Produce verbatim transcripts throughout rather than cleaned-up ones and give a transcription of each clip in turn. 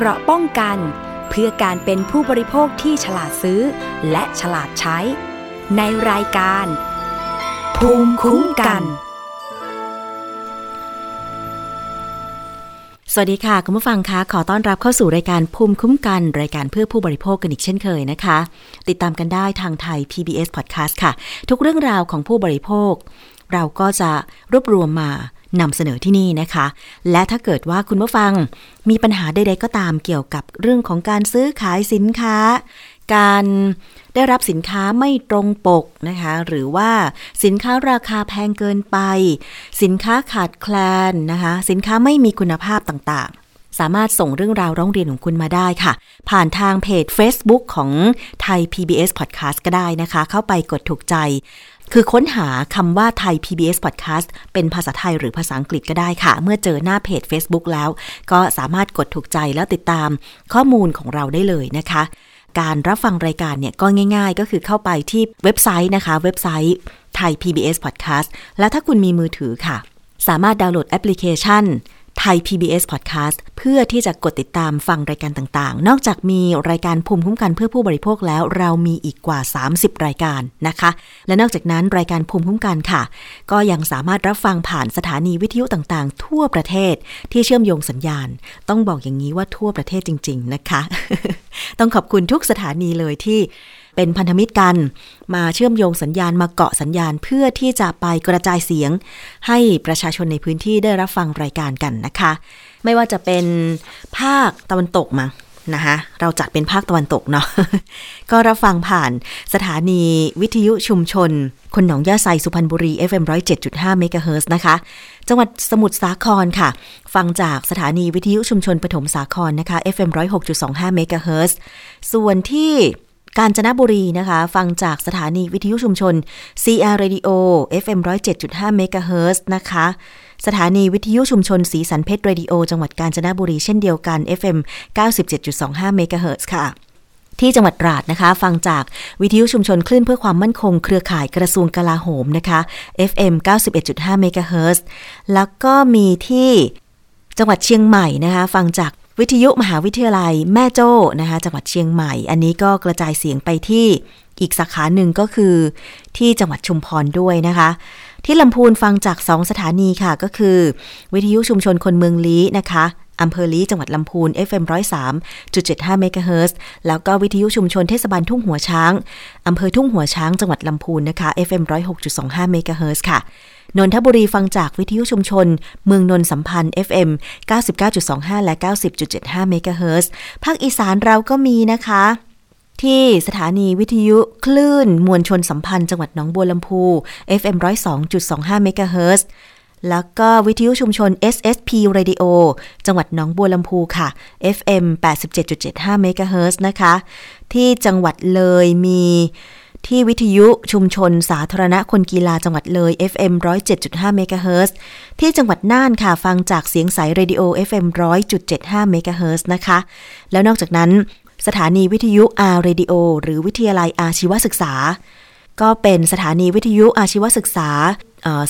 เกราะป้องกันเพื่อการเป็นผู้บริโภคที่ฉลาดซื้อและฉลาดใช้ในรายการภูมิคุ้มกันสวัสดีค่ะคุณผู้ฟังคะขอต้อนรับเข้าสู่รายการภูมิคุ้มกันรายการเพื่อผู้บริโภคกันอีกเช่นเคยนะคะติดตามกันได้ทางไทย พี บี เอส Podcast ค่ะทุกเรื่องราวของผู้บริโภคเราก็จะรวบรวมมานำเสนอที่นี่นะคะและถ้าเกิดว่าคุณผู้ฟังมีปัญหาใดๆก็ตามเกี่ยวกับเรื่องของการซื้อขายสินค้าการได้รับสินค้าไม่ตรงปกนะคะหรือว่าสินค้าราคาแพงเกินไปสินค้าขาดแคลนนะคะสินค้าไม่มีคุณภาพต่างๆสามารถส่งเรื่องราวร้องเรียนของคุณมาได้ค่ะผ่านทางเพจ Facebook ของไทย พี บี เอส Podcast ก็ได้นะคะเข้าไปกดถูกใจคือค้นหาคำว่าไทย พี บี เอส Podcast เป็นภาษาไทยหรือภาษาอังกฤษก็ได้ค่ะเมื่อเจอหน้าเพจ Facebook แล้วก็สามารถกดถูกใจแล้วติดตามข้อมูลของเราได้เลยนะคะการรับฟังรายการเนี่ยก็ง่ายๆก็คือเข้าไปที่เว็บไซต์นะคะเว็บไซต์ไทย พี บี เอส Podcast และถ้าคุณมีมือถือค่ะสามารถดาวน์โหลดแอปพลิเคชันไทย พี บี เอส Podcast เพื่อที่จะกดติดตามฟังรายการต่างๆนอกจากมีรายการภูมิคุ้มกันเพื่อผู้บริโภคแล้วเรามีอีกกว่าสามสิบรายการนะคะและนอกจากนั้นรายการภูมิคุ้มกันค่ะก็ยังสามารถรับฟังผ่านสถานีวิทยุต่างๆทั่วประเทศที่เชื่อมโยงสัญญาณต้องบอกอย่างนี้ว่าทั่วประเทศจริงๆนะคะ ต้องขอบคุณทุกสถานีเลยที่เป็นพันธมิตรกันมาเชื่อมโยงสัญญาณมาเกาะสัญญาณเพื่อที่จะไปกระจายเสียงให้ประชาชนในพื้นที่ได้รับฟังรายการกันนะคะไม่ว่าจะเป็นภาคตะวันตกมานะคะเราจัดเป็นภาคตะวันตกเนาะ ก็รับฟังผ่านสถานีวิทยุชุมชนคนหนองยาไซสุพรรณบุรี เอฟ เอ็ม หนึ่งร้อยเจ็ดจุดห้า เมกะเฮิรตซ์นะคะจังหวัดสมุทรสาครค่ะฟังจากสถานีวิทยุชุมชนปฐมสาครนะคะ เอฟ เอ็ม หนึ่งร้อยหกจุดสองห้า เมกะเฮิรตซ์ส่วนที่กาญจนบุรีนะคะฟังจากสถานีวิทยุชุมชน ซี อาร์ Radio เอฟ เอ็ม หนึ่งร้อยเจ็ดจุดห้า เมกะเฮิรตซ์นะคะสถานีวิทยุชุมชนศรีสันเพชรเรดิโอจังหวัดกาญจนบุรีเช่นเดียวกัน เอฟ เอ็ม เก้าสิบเจ็ดจุดสองห้า เมกะเฮิรตซ์ค่ะที่จังหวัดตราดนะคะฟังจากวิทยุชุมชนคลื่นเพื่อความมั่นคงเครือข่ายกระทรวงกลาโหมนะคะ เอฟ เอ็ม เก้าสิบเอ็ดจุดห้า เมกะเฮิรตซ์แล้วก็มีที่จังหวัดเชียงใหม่นะคะฟังจากวิทยุมหาวิทยาลัยแม่โจ้นะคะจังหวัดเชียงใหม่อันนี้ก็กระจายเสียงไปที่อีกสาขาหนึ่งก็คือที่จังหวัดชุมพรด้วยนะคะที่ลำพูนฟังจากสองสถานีค่ะก็คือวิทยุชุมชนคนเมืองลี้นะคะอำเภอลี้จังหวัดลำพูน เอฟ เอ็ม หนึ่งร้อยสามจุดเจ็ดห้า เมกะเฮิรตซ์แล้วก็วิทยุชุมชนเทศบาลทุ่งหัวช้างอำเภอทุ่งหัวช้างจังหวัดลำพูนนะคะ เอฟ เอ็ม หนึ่งร้อยหกจุดสองห้า เมกะเฮิรตซ์ค่ะนนทบุรีฟังจากวิทยุชุมชนเมืองนนสัมพันธ์ เอฟ เอ็ม เก้าสิบเก้าจุดสองห้า และ เก้าสิบจุดเจ็ดห้า เมกะเฮิรตซ์ภาคอีสานเราก็มีนะคะที่สถานีวิทยุคลื่นมวลชนสัมพันธ์จังหวัดหนองบัวลำพู เอฟ เอ็ม หนึ่งร้อยสองจุดสองห้า เมกะเฮิรตซ์แล้วก็วิทยุชุมชน เอส เอส พี Radio จังหวัดหนองบัวลำพูค่ะ เอฟ เอ็ม แปดสิบเจ็ดจุดเจ็ดห้า เมกะเฮิรตซ์นะคะที่จังหวัดเลยมีที่วิทยุชุมชนสาธารณะคนกีฬาจังหวัดเลย เอฟ เอ็ม หนึ่งร้อยเจ็ดจุดห้า เมกะเฮิรตซ์ที่จังหวัดน่านค่ะฟังจากเสียงสายเรดิโอ เอฟ เอ็ม หนึ่งร้อยจุดเจ็ดห้า เมกะเฮิรตซ์นะคะแล้วนอกจากนั้นสถานีวิทยุ R Radio หรือวิทยาลัยอาชีวศึกษาก็เป็นสถานีวิทยุอาชีวศึกษา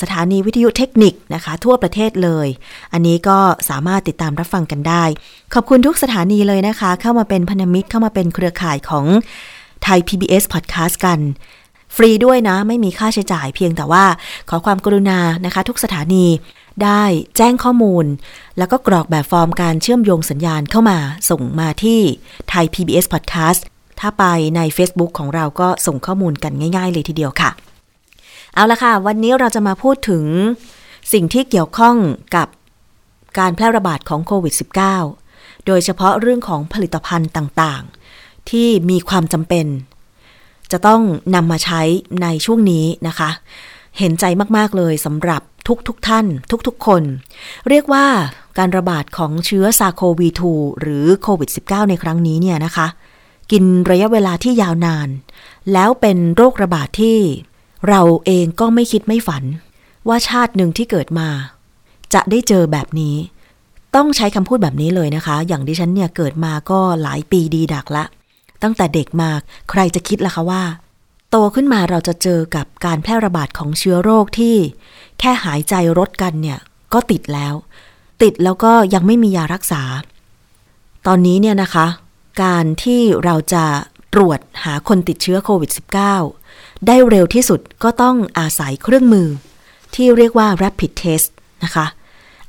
สถานีวิทยุเทคนิคนะคะทั่วประเทศเลยอันนี้ก็สามารถติดตามรับฟังกันได้ขอบคุณทุกสถานีเลยนะคะเข้ามาเป็นพันธมิตรเข้ามาเป็นเครือข่ายของไทย พี บี เอส Podcast กันฟรีด้วยนะไม่มีค่าใช้จ่ายเพียงแต่ว่าขอความกรุณานะคะทุกสถานีได้แจ้งข้อมูลแล้วก็กรอกแบบฟอร์มการเชื่อมโยงสัญญาณเข้ามาส่งมาที่ไทย พี บี เอส Podcast ถ้าไปใน Facebook ของเราก็ส่งข้อมูลกันง่ายๆเลยทีเดียวค่ะเอาละค่ะวันนี้เราจะมาพูดถึงสิ่งที่เกี่ยวข้องกับการแพร่ระบาดของโควิด สิบเก้า โดยเฉพาะเรื่องของผลิตภัณฑ์ต่างๆที่มีความจำเป็นจะต้องนำมาใช้ในช่วงนี้นะคะเห็นใจมากๆเลยสำหรับทุกๆ ท, ท่านทุกๆคนเรียกว่าการระบาดของเชื้อซาโควีทูหรือโควิด สิบเก้า ในครั้งนี้เนี่ยนะคะกินระยะเวลาที่ยาวนานแล้วเป็นโรคระบาดที่เราเองก็ไม่คิดไม่ฝันว่าชาติหนึ่งที่เกิดมาจะได้เจอแบบนี้ต้องใช้คำพูดแบบนี้เลยนะคะอย่างดิฉันเนี่ยเกิดมาก็หลายปีดีดักละตั้งแต่เด็กมาใครจะคิดล่ะคะว่าโตขึ้นมาเราจะเจอกับการแพร่ระบาดของเชื้อโรคที่แค่หายใจรถกันเนี่ยก็ติดแล้วติดแล้วก็ยังไม่มียารักษา ตอนนี้เนี่ยนะคะการที่เราจะตรวจหาคนติดเชื้อโควิด สิบเก้า ได้เร็วที่สุดก็ต้องอาศัยเครื่องมือที่เรียกว่า Rapid Test นะคะ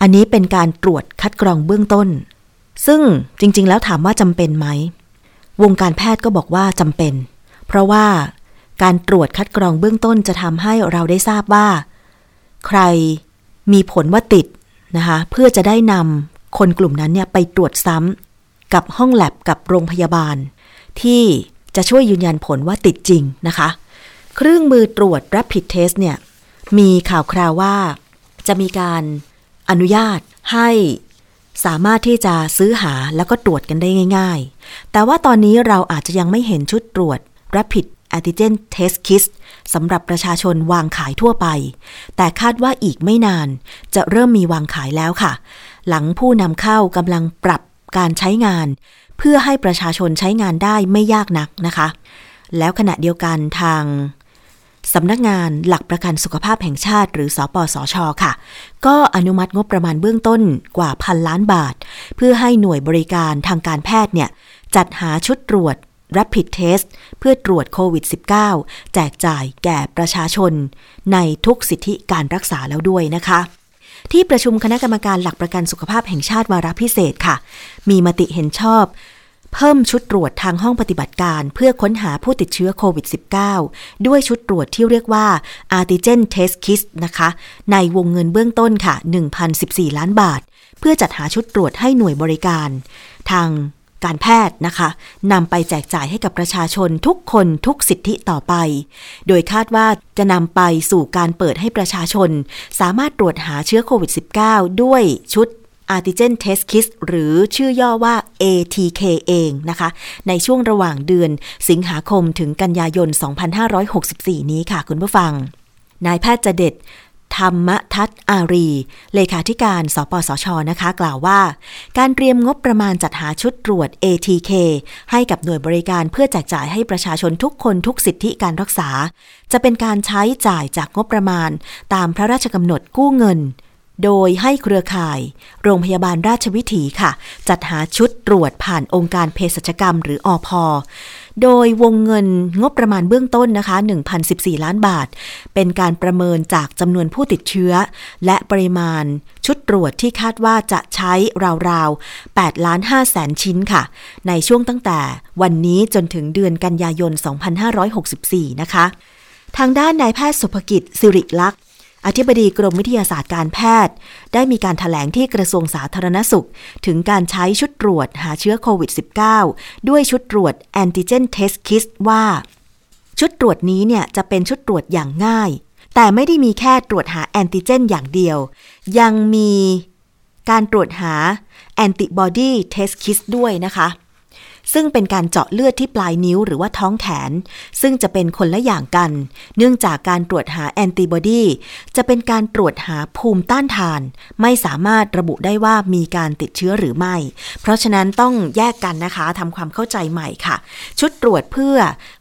อันนี้เป็นการตรวจคัดกรองเบื้องต้นซึ่งจริงๆแล้วถามว่าจำเป็นไหมวงการแพทย์ก็บอกว่าจำเป็นเพราะว่าการตรวจคัดกรองเบื้องต้นจะทำให้เราได้ทราบว่าใครมีผลว่าติดนะคะเพื่อจะได้นำคนกลุ่มนั้นเนี่ยไปตรวจซ้ำกับห้องแลบกับโรงพยาบาลที่จะช่วยยืนยันผลว่าติดจริงนะคะเครื่องมือตรวจ Rapid Test เนี่ยมีข่าวคราวว่าจะมีการอนุญาตให้สามารถที่จะซื้อหาแล้วก็ตรวจกันได้ง่ายๆแต่ว่าตอนนี้เราอาจจะยังไม่เห็นชุดตรวจ Rapid Antigen Test Kit สำหรับประชาชนวางขายทั่วไปแต่คาดว่าอีกไม่นานจะเริ่มมีวางขายแล้วค่ะหลังผู้นำเข้ากำลังปรับการใช้งานเพื่อให้ประชาชนใช้งานได้ไม่ยากนักนะคะแล้วขณะเดียวกันทางสำนักงานหลักประกันสุขภาพแห่งชาติหรือสปสช.ค่ะก็อนุมัติงบประมาณเบื้องต้นกว่าพันล้านบาทเพื่อให้หน่วยบริการทางการแพทย์เนี่ยจัดหาชุดตรวจ Rapid Test เพื่อตรวจโควิด สิบเก้า แจกจ่ายแก่ประชาชนในทุกสิทธิการรักษาแล้วด้วยนะคะที่ประชุมคณะกรรมการหลักประกันสุขภาพแห่งชาติวาระพิเศษค่ะมีมติเห็นชอบเพิ่มชุดตรวจทางห้องปฏิบัติการเพื่อค้นหาผู้ติดเชื้อโควิด สิบเก้า ด้วยชุดตรวจที่เรียกว่า Antigen Test Kit นะคะในวงเงินเบื้องต้นค่ะ หนึ่งพันสิบสี่ ล้านบาทเพื่อจัดหาชุดตรวจให้หน่วยบริการทางการแพทย์นะคะนำไปแจกจ่ายให้กับประชาชนทุกคนทุกสิทธิต่อไปโดยคาดว่าจะนำไปสู่การเปิดให้ประชาชนสามารถตรวจหาเชื้อโควิด สิบเก้า ด้วยชุดAntigen Test Kit หรือชื่อย่อว่า เอ ที เค เองนะคะในช่วงระหว่างเดือนสิงหาคมถึงกันยายนสองพันห้าร้อยหกสิบสี่นี้ค่ะคุณผู้ฟังนายแพทย์จเดชธรรมทัศน์อารีเลขาธิการสปสชนะคะกล่าวว่าการเตรียมงบประมาณจัดหาชุดตรวจ เอ ที เค ให้กับหน่วยบริการเพื่อแจกจ่ายให้ประชาชนทุกคนทุกสิทธิการรักษาจะเป็นการใช้จ่ายจากงบประมาณตามพระราชกำหนดกู้เงินโดยให้เครือข่ายโรงพยาบาลราชวิถีค่ะจัดหาชุดตรวจผ่านองค์การเภสัชกรรมหรืออพ.โดยวงเงินงบประมาณเบื้องต้นนะคะ หนึ่งพันสิบสี่ ล้านบาทเป็นการประเมินจากจำนวนผู้ติดเชื้อและปริมาณชุดตรวจที่คาดว่าจะใช้ราวๆ แปดล้านห้าแสน ชิ้นค่ะในช่วงตั้งแต่วันนี้จนถึงเดือนกันยายนสองพันห้าร้อยหกสิบสี่นะคะทางด้านนายแพทย์ศุภกิจสิริลักษณ์อธิบดีกรมวิทยาศาสตร์การแพทย์ได้มีการแถลงที่กระทรวงสาธารณสุขถึงการใช้ชุดตรวจหาเชื้อโควิด สิบเก้า ด้วยชุดตรวจ Antigen Test Kit ว่าชุดตรวจนี้เนี่ยจะเป็นชุดตรวจอย่างง่ายแต่ไม่ได้มีแค่ตรวจหาแอนติเจนอย่างเดียวยังมีการตรวจหา Antibody Test Kit ด้วยนะคะซึ่งเป็นการเจาะเลือดที่ปลายนิ้วหรือว่าท้องแขนซึ่งจะเป็นคนละอย่างกันเนื่องจากการตรวจหาแอนติบอดีจะเป็นการตรวจหาภูมิต้านทานไม่สามารถระบุได้ว่ามีการติดเชื้อหรือไม่เพราะฉะนั้นต้องแยกกันนะคะทำความเข้าใจใหม่ค่ะชุดตรวจเพื่อ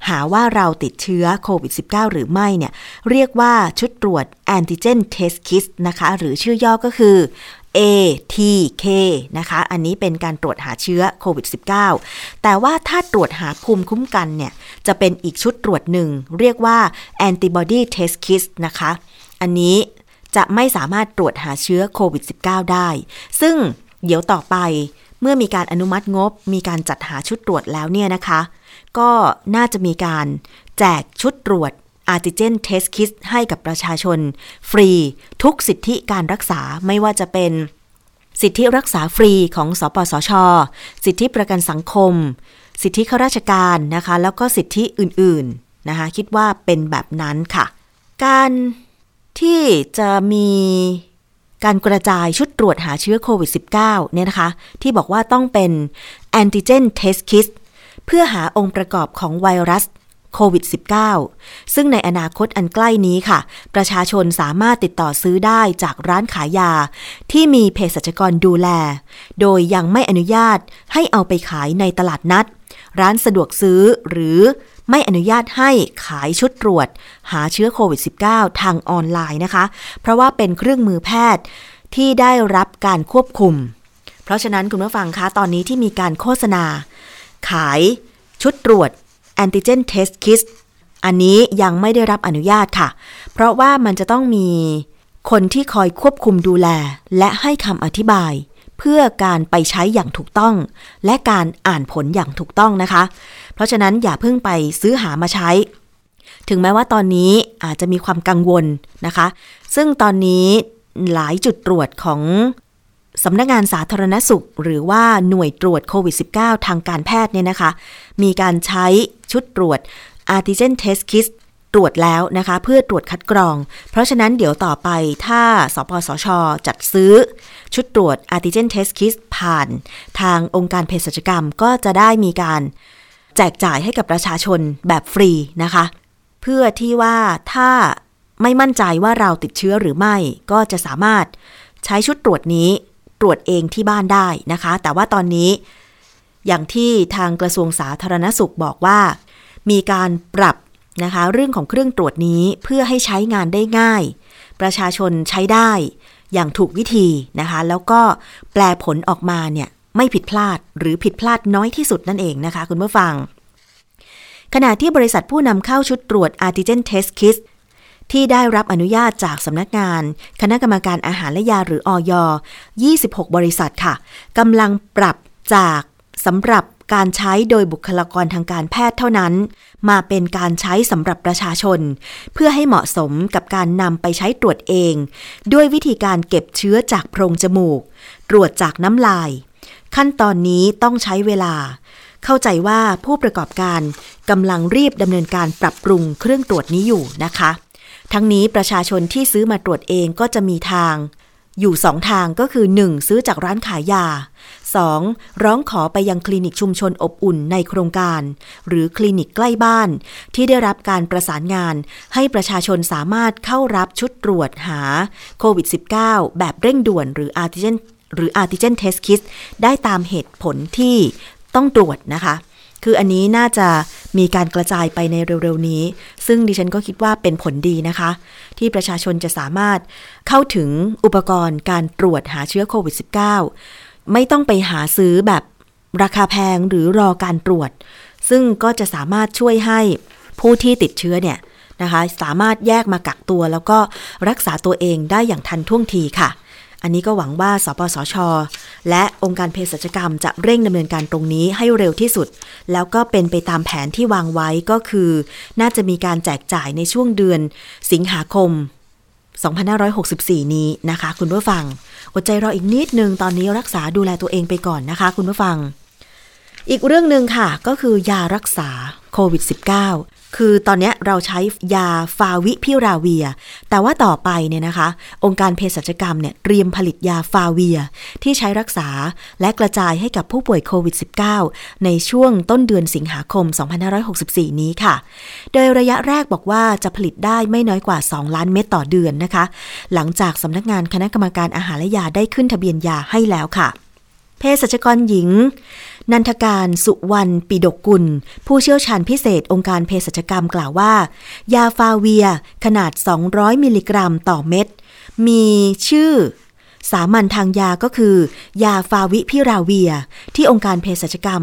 หาว่าเราติดเชื้อโควิด สิบเก้า หรือไม่เนี่ยเรียกว่าชุดตรวจ Antigen Test Kit นะคะหรือชื่อย่อก็คือเอ ที เค นะคะอันนี้เป็นการตรวจหาเชื้อโควิด สิบเก้า แต่ว่าถ้าตรวจหาภูมิคุ้มกันเนี่ยจะเป็นอีกชุดตรวจหนึ่งเรียกว่า Antibody Test Kit นะคะอันนี้จะไม่สามารถตรวจหาเชื้อโควิด สิบเก้า ได้ซึ่งเดี๋ยวต่อไปเมื่อมีการอนุมัติงบมีการจัดหาชุดตรวจแล้วเนี่ยนะคะก็น่าจะมีการแจกชุดตรวจAntigen Test Kit ให้กับประชาชนฟรีทุกสิทธิการรักษาไม่ว่าจะเป็นสิทธิรักษาฟรีของสปสช.สิทธิประกันสังคมสิทธิข้าราชการนะคะแล้วก็สิทธิอื่นๆนะคะคิดว่าเป็นแบบนั้นค่ะการที่จะมีการกระจายชุดตรวจหาเชื้อโควิด สิบเก้า เนี่ยนะคะที่บอกว่าต้องเป็น Antigen Test Kit เพื่อหาองค์ประกอบของไวรัสโควิด สิบเก้า ซึ่งในอนาคตอันใกล้นี้ค่ะประชาชนสามารถติดต่อซื้อได้จากร้านขายยาที่มีเภสัชกรดูแลโดยยังไม่อนุญาตให้เอาไปขายในตลาดนัดร้านสะดวกซื้อหรือไม่อนุญาตให้ขายชุดตรวจหาเชื้อโควิด สิบเก้า ทางออนไลน์นะคะเพราะว่าเป็นเครื่องมือแพทย์ที่ได้รับการควบคุม เพราะฉะนั้นคุณผู้ฟังคะตอนนี้ที่มีการโฆษณาขายชุดตรวจแอนติเจนเทสต์คิทอันนี้ยังไม่ได้รับอนุญาตค่ะเพราะว่ามันจะต้องมีคนที่คอยควบคุมดูแลและให้คำอธิบายเพื่อการไปใช้อย่างถูกต้องและการอ่านผลอย่างถูกต้องนะคะเพราะฉะนั้นอย่าเพิ่งไปซื้อหามาใช้ถึงแม้ว่าตอนนี้อาจจะมีความกังวลนะคะซึ่งตอนนี้หลายจุดตรวจของสำนักงานสาธารณสุขหรือว่าหน่วยตรวจโควิด สิบเก้า ทางการแพทย์เนี่ยนะคะมีการใช้ชุดตรวจ Antigen Test Kit ตรวจแล้วนะคะเพื่อตรวจคัดกรองเพราะฉะนั้นเดี๋ยวต่อไปถ้าสปสช.จัดซื้อชุดตรวจ Antigen Test Kit ผ่านทางองค์การเภสัชกรรมก็จะได้มีการแจกจ่ายให้กับประชาชนแบบฟรีนะคะเพื่อที่ว่าถ้าไม่มั่นใจว่าเราติดเชื้อหรือไม่ก็จะสามารถใช้ชุดตรวจนี้ตรวจเองที่บ้านได้นะคะแต่ว่าตอนนี้อย่างที่ทางกระทรวงสาธารณสุขบอกว่ามีการปรับนะคะเรื่องของเครื่องตรวจนี้เพื่อให้ใช้งานได้ง่ายประชาชนใช้ได้อย่างถูกวิธีนะคะแล้วก็แปลผลออกมาเนี่ยไม่ผิดพลาดหรือผิดพลาดน้อยที่สุดนั่นเองนะคะคุณผู้ฟังขณะที่บริษัทผู้นำเข้าชุดตรวจ Antigen Test Kit ที่ได้รับอนุญาตจากสำนักงานคณะกรรมการอาหารและยาหรือ อย. ยี่สิบหกบริษัทค่ะกำลังปรับจากสำหรับการใช้โดยบุคลากรทางการแพทย์เท่านั้นมาเป็นการใช้สำหรับประชาชนเพื่อให้เหมาะสมกับการนำไปใช้ตรวจเองด้วยวิธีการเก็บเชื้อจากโพรงจมูกตรวจจากน้ำลายขั้นตอนนี้ต้องใช้เวลาเข้าใจว่าผู้ประกอบการกำลังรีบดำเนินการปรับปรุงเครื่องตรวจนี้อยู่นะคะทั้งนี้ประชาชนที่ซื้อมาตรวจเองก็จะมีทางอยู่สองทางก็คือหนึ่งซื้อจากร้านขายยาสองร้องขอไปยังคลินิกชุมชนอบอุ่นในโครงการหรือคลินิกใกล้บ้านที่ได้รับการประสานงานให้ประชาชนสามารถเข้ารับชุดตรวจหาโควิด สิบเก้า แบบเร่งด่วนหรืออาร์ติเจนหรืออาร์ติเจนเทสต์คิทได้ตามเหตุผลที่ต้องตรวจนะคะคืออันนี้น่าจะมีการกระจายไปในเร็วๆนี้ซึ่งดิฉันก็คิดว่าเป็นผลดีนะคะที่ประชาชนจะสามารถเข้าถึงอุปกรณ์การตรวจหาเชื้อโควิด สิบเก้า ไม่ต้องไปหาซื้อแบบราคาแพงหรือรอการตรวจซึ่งก็จะสามารถช่วยให้ผู้ที่ติดเชื้อเนี่ยนะคะสามารถแยกมากักตัวแล้วก็รักษาตัวเองได้อย่างทันท่วงทีค่ะอันนี้ก็หวังว่าสปสช.และองค์การเภสัชกรรมจะเร่งดำเนินการตรงนี้ให้เร็วที่สุดแล้วก็เป็นไปตามแผนที่วางไว้ก็คือน่าจะมีการแจกจ่ายในช่วงเดือนสิงหาคมสองพันห้าร้อยหกสิบสี่นี้นะคะคุณผู้ฟังอดใจรออีกนิดนึงตอนนี้รักษาดูแลตัวเองไปก่อนนะคะคุณผู้ฟังอีกเรื่องนึงค่ะก็คือยารักษาโควิด สิบเก้าคือตอนนี้เราใช้ยาฟาวิพิราเวียแต่ว่าต่อไปเนี่ยนะคะองค์การเภสัชกรรมเนี่ยเตรียมผลิตยาฟาวิที่ใช้รักษาและกระจายให้กับผู้ป่วยโควิด สิบเก้า ในช่วงต้นเดือนสิงหาคมสองพันห้าร้อยหกสิบสี่นี้ค่ะโดยระยะแรกบอกว่าจะผลิตได้ไม่น้อยกว่าสองล้านเม็ดต่อเดือนนะคะหลังจากสำนักงานคณะกรรมการอาหารและยาได้ขึ้นทะเบียนยาให้แล้วค่ะเภสัชกรหญิงนันทการสุวรรณปิดกกุลผู้เชี่ยวชาญพิเศษองค์การเภสัชกรรมกล่าวว่ายาฟาวิขนาดสองร้อยมิลลิกรัมต่อเม็ดมีชื่อสามัญทางยาก็คือยาฟาวิพิราเวียที่องค์การเภสัชกรรม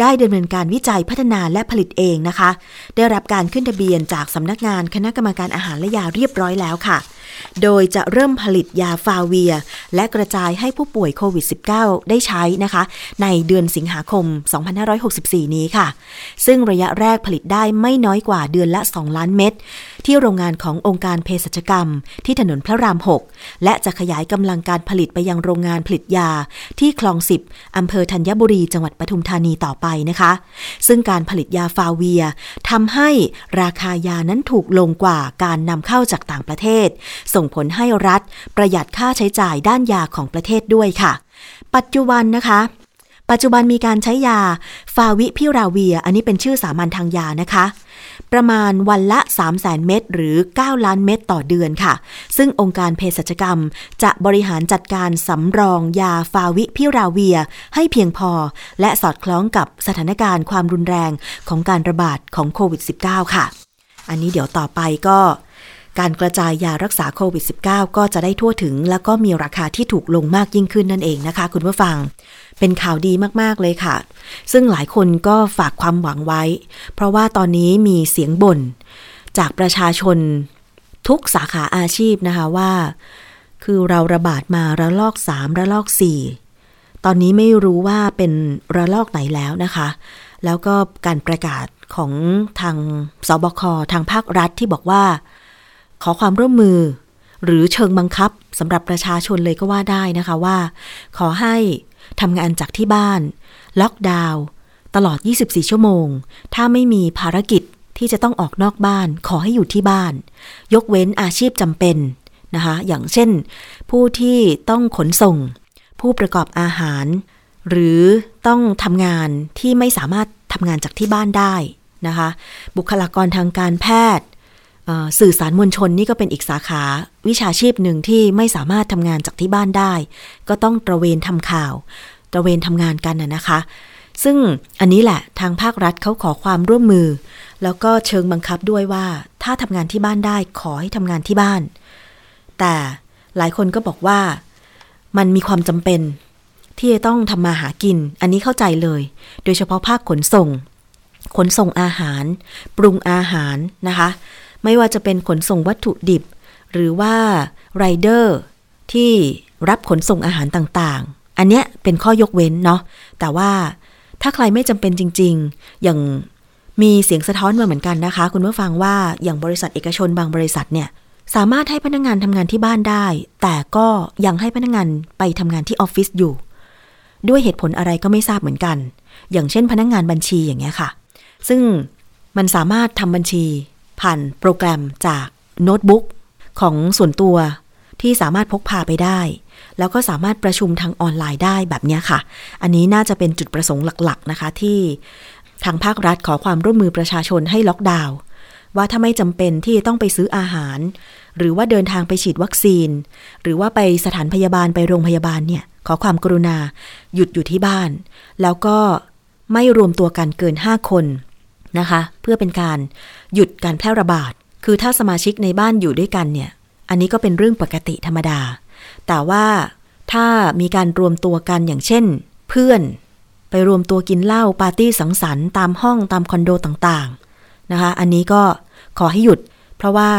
ได้ดำเนินการวิจัยพัฒนาและผลิตเองนะคะได้รับการขึ้นทะเบียนจากสำนักงานคณะกรรมการอาหารและยาเรียบร้อยแล้วค่ะโดยจะเริ่มผลิตยาฟาวิและกระจายให้ผู้ป่วยโควิด สิบเก้า ได้ใช้นะคะในเดือนสิงหาคมสองพันห้าร้อยหกสิบสี่นี้ค่ะซึ่งระยะแรกผลิตได้ไม่น้อยกว่าเดือนละสองล้านเม็ดที่โรงงานขององค์การเภสัชกรรมที่ถนนพระรามหกและจะขยายกำลังการผลิตไปยังโรงงานผลิตยาที่คลองสิบอำเภอธัญบุรีจังหวัดปทุมธานีต่อไปนะคะซึ่งการผลิตยาฟาวิทำให้ราคายานั้นถูกลงกว่าการนำเข้าจากต่างประเทศส่งผลให้รัฐประหยัดค่าใช้จ่ายด้านยาของประเทศด้วยค่ะปัจจุบันนะคะปัจจุบันมีการใช้ยาฟาวิพิราเวียอันนี้เป็นชื่อสามัญทางยานะคะประมาณวันละ สามแสน เม็ดหรือเก้าล้านเม็ดต่อเดือนค่ะซึ่งองค์การเภสัชกรรมจะบริหารจัดการสำรองยาฟาวิพิราเวียให้เพียงพอและสอดคล้องกับสถานการณ์ความรุนแรงของการระบาดของโควิด สิบเก้า ค่ะอันนี้เดี๋ยวต่อไปก็ การกระจายยารักษาโควิด สิบเก้า ก็จะได้ทั่วถึงและก็มีราคาที่ถูกลงมากยิ่งขึ้นนั่นเองนะคะคุณผู้ฟังเป็นข่าวดีมากๆเลยค่ะซึ่งหลายคนก็ฝากความหวังไว้เพราะว่าตอนนี้มีเสียงบ่นจากประชาชนทุกสาขาอาชีพนะคะว่าคือเราระบาดมาระลอกสามระลอกสี่ตอนนี้ไม่รู้ว่าเป็นระลอกไหนแล้วนะคะแล้วก็การประกาศของทางสบคทางภาครัฐที่บอกว่าขอความร่วมมือหรือเชิงบังคับสำหรับประชาชนเลยก็ว่าได้นะคะว่าขอให้ทำงานจากที่บ้านล็อกดาวน์ตลอดยี่สิบสี่ชั่วโมงถ้าไม่มีภารกิจที่จะต้องออกนอกบ้านขอให้อยู่ที่บ้านยกเว้นอาชีพจำเป็นนะคะอย่างเช่นผู้ที่ต้องขนส่งผู้ประกอบอาหารหรือต้องทำงานที่ไม่สามารถทำงานจากที่บ้านได้นะคะบุคลากรทางการแพทย์สื่อสารมวลชนนี่ก็เป็นอีกสาขาวิชาชีพหนึ่งที่ไม่สามารถทำงานจากที่บ้านได้ก็ต้องตระเวนทำข่าวตระเวนทำงานกันน่ะนะคะซึ่งอันนี้แหละทางภาครัฐเขาขอความร่วมมือแล้วก็เชิงบังคับด้วยว่าถ้าทำงานที่บ้านได้ขอให้ทำงานที่บ้านแต่หลายคนก็บอกว่ามันมีความจำเป็นที่จะต้องทำมาหากินอันนี้เข้าใจเลยโดยเฉพาะภาคขนส่งขนส่งอาหารปรุงอาหารนะคะไม่ว่าจะเป็นขนส่งวัตถุดิบหรือว่าไรเดอร์ที่รับขนส่งอาหารต่างๆอันเนี้ยเป็นข้อยกเว้นเนาะแต่ว่าถ้าใครไม่จำเป็นจริงๆอย่างมีเสียงสะท้อนมาเหมือนกันนะคะคุณผู้ฟังว่าอย่างบริษัทเอกชนบางบริษัทเนี่ยสามารถให้พนักงานทำงานที่บ้านได้แต่ก็ยังให้พนักงานไปทำงานที่ออฟฟิศอยู่ด้วยเหตุผลอะไรก็ไม่ทราบเหมือนกันอย่างเช่นพนักงานบัญชีอย่างเงี้ยค่ะซึ่งมันสามารถทำบัญชีผ่านโปรแกรมจากโน้ตบุ๊กของส่วนตัวที่สามารถพกพาไปได้แล้วก็สามารถประชุมทางออนไลน์ได้แบบนี้ค่ะอันนี้น่าจะเป็นจุดประสงค์หลักๆนะคะที่ทางภาครัฐขอความร่วมมือประชาชนให้ล็อกดาวน์ว่าถ้าไม่จำเป็นที่ต้องไปซื้ออาหารหรือว่าเดินทางไปฉีดวัคซีนหรือว่าไปสถานพยาบาลไปโรงพยาบาลเนี่ยขอความกรุณาหยุดอยู่ที่บ้านแล้วก็ไม่รวมตัวกันเกินห้าคนนะคะเพื่อเป็นการหยุดการแพร่ระบาดคือถ้าสมาชิกในบ้านอยู่ด้วยกันเนี่ยอันนี้ก็เป็นเรื่องปกติธรรมดาแต่ว่าถ้ามีการรวมตัวกันอย่างเช่นเพื่อนไปรวมตัวกินเหล้าปาร์ตี้สังสรรค์ตามห้องตามคอนโดต่างๆนะคะอันนี้ก็ขอให้หยุดเพราะว่า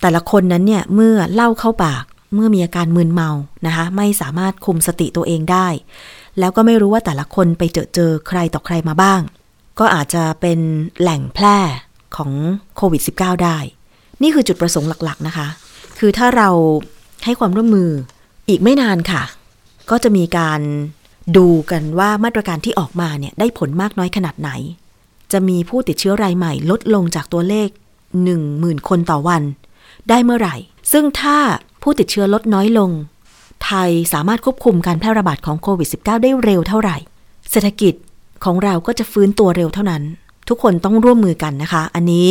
แต่ละคนนั้นเนี่ยเมื่อเหล้าเข้าปากเมื่อมีอาการมึนเมานะคะไม่สามารถคุมสติตัวเองได้แล้วก็ไม่รู้ว่าแต่ละคนไปเจอเจอใครต่อใครมาบ้างก็อาจจะเป็นแหล่งแพร่ของโควิด สิบเก้า ได้นี่คือจุดประสงค์หลักๆนะคะคือถ้าเราให้ความร่วมมืออีกไม่นานค่ะก็จะมีการดูกันว่ามาตรการที่ออกมาเนี่ยได้ผลมากน้อยขนาดไหนจะมีผู้ติดเชื้อรายใหม่ลดลงจากตัวเลข หนึ่งหมื่น คนต่อวันได้เมื่อไหร่ซึ่งถ้าผู้ติดเชื้อลดน้อยลงไทยสามารถควบคุมการแพร่ระบาดของโควิด สิบเก้า ได้เร็วเท่าไหร่เศรษฐกิจของเราก็จะฟื้นตัวเร็วเท่านั้นทุกคนต้องร่วมมือกันนะคะอันนี้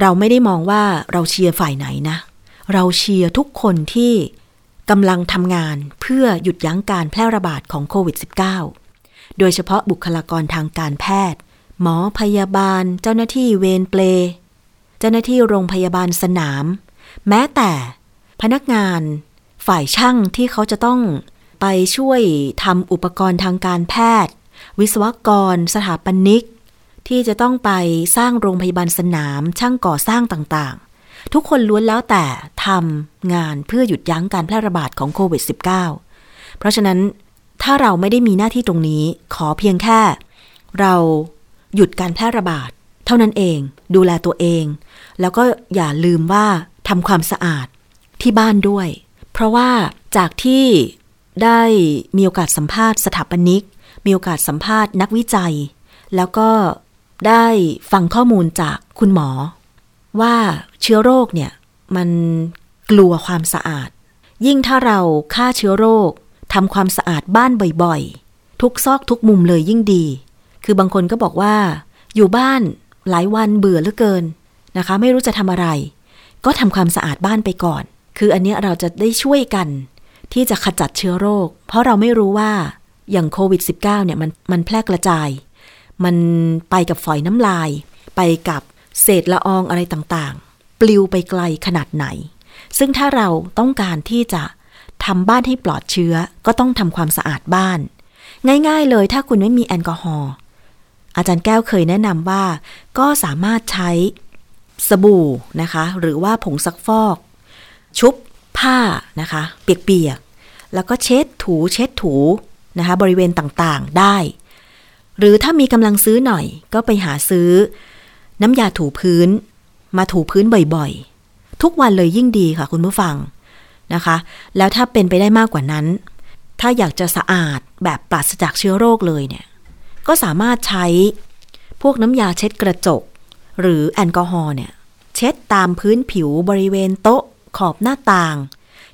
เราไม่ได้มองว่าเราเชียร์ฝ่ายไหนนะเราเชียร์ทุกคนที่กำลังทำงานเพื่อหยุดยั้งการแพร่ระบาดของโควิด สิบเก้า โดยเฉพาะบุคลากรทางการแพทย์หมอพยาบาลเจ้าหน้าที่เวรเปลเจ้าหน้าที่โรงพยาบาลสนามแม้แต่พนักงานฝ่ายช่างที่เขาจะต้องไปช่วยทำอุปกรณ์ทางการแพทย์วิศวกรสถาปนิกที่จะต้องไปสร้างโรงพยาบาลสนามช่างก่อสร้างต่างๆทุกคนล้วนแล้วแต่ทำงานเพื่อหยุดยั้งการแพร่ระบาดของโควิด สิบเก้า เพราะฉะนั้นถ้าเราไม่ได้มีหน้าที่ตรงนี้ขอเพียงแค่เราหยุดการแพร่ระบาดเท่านั้นเองดูแลตัวเองแล้วก็อย่าลืมว่าทำความสะอาดที่บ้านด้วยเพราะว่าจากที่ได้มีโอกาสสัมภาษณ์สถาปนิกมีโอกาสสัมภาษณ์นักวิจัยแล้วก็ได้ฟังข้อมูลจากคุณหมอว่าเชื้อโรคเนี่ยมันกลัวความสะอาดยิ่งถ้าเราฆ่าเชื้อโรคทำความสะอาดบ้านบ่อยๆทุกซอกทุกมุมเลยยิ่งดีคือบางคนก็บอกว่าอยู่บ้านหลายวันเบื่อเหลือเกินนะคะไม่รู้จะทำอะไรก็ทำความสะอาดบ้านไปก่อนคืออันนี้เราจะได้ช่วยกันที่จะขจัดเชื้อโรคเพราะเราไม่รู้ว่าอย่างโควิด สิบเก้า เนี่ยมันมันแพร่กระจายมันไปกับฝอยน้ำลายไปกับเศษละอองอะไรต่าง ปลิวไปไกลขนาดไหนซึ่งถ้าเราต้องการที่จะทำบ้านให้ปลอดเชื้อก็ต้องทำความสะอาดบ้านง่ายๆเลยถ้าคุณไม่มีแอลกอฮอล์อาจารย์แก้วเคยแนะนำว่าก็สามารถใช้สบู่นะคะหรือว่าผงซักฟอกชุบผ้านะคะเปียกๆแล้วก็เช็ดถูเช็ดถูนะคะบริเวณต่างๆได้หรือถ้ามีกำลังซื้อหน่อยก็ไปหาซื้อน้ำยาถูพื้นมาถูพื้นบ่อยๆทุกวันเลยยิ่งดีค่ะคุณผู้ฟังนะคะแล้วถ้าเป็นไปได้มากกว่านั้นถ้าอยากจะสะอาดแบบปราศจากเชื้อโรคเลยเนี่ยก็สามารถใช้พวกน้ำยาเช็ดกระจกหรือแอลกอฮอล์เนี่ยเช็ดตามพื้นผิวบริเวณโต๊ะขอบหน้าต่าง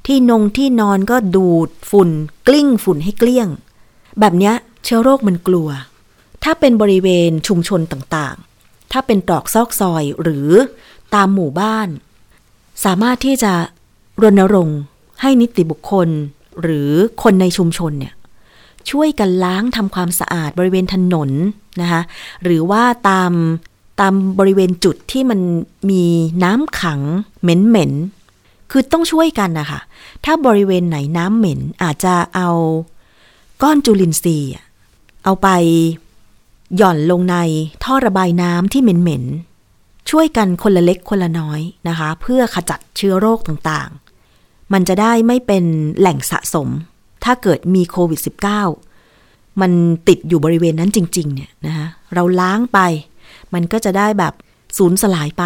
ที่นงที่นอนก็ดูดฝุ่นกลิ้งฝุ่นให้เกลี้ยงแบบเนี้ยเชื้อโรคมันกลัวถ้าเป็นบริเวณชุมชนต่างๆถ้าเป็นตรอกซอกซอยหรือตามหมู่บ้านสามารถที่จะรณรงค์ให้นิติบุคคลหรือคนในชุมชนเนี่ยช่วยกันล้างทำความสะอาดบริเวณถนนนะคะหรือว่าตามตามบริเวณจุดที่มันมีน้ำขังเหม็นๆคือต้องช่วยกันนะคะถ้าบริเวณไหนน้ำเหม็นอาจจะเอาก้อนจุลินทรีย์เอาไปหย่อนลงในท่อระบายน้ำที่เหม็นๆช่วยกันคนละเล็กคนละน้อยนะคะเพื่อขจัดเชื้อโรคต่างๆมันจะได้ไม่เป็นแหล่งสะสมถ้าเกิดมีโควิด สิบเก้า มันติดอยู่บริเวณนั้นจริงๆเนี่ยนะคะเราล้างไปมันก็จะได้แบบสูญสลายไป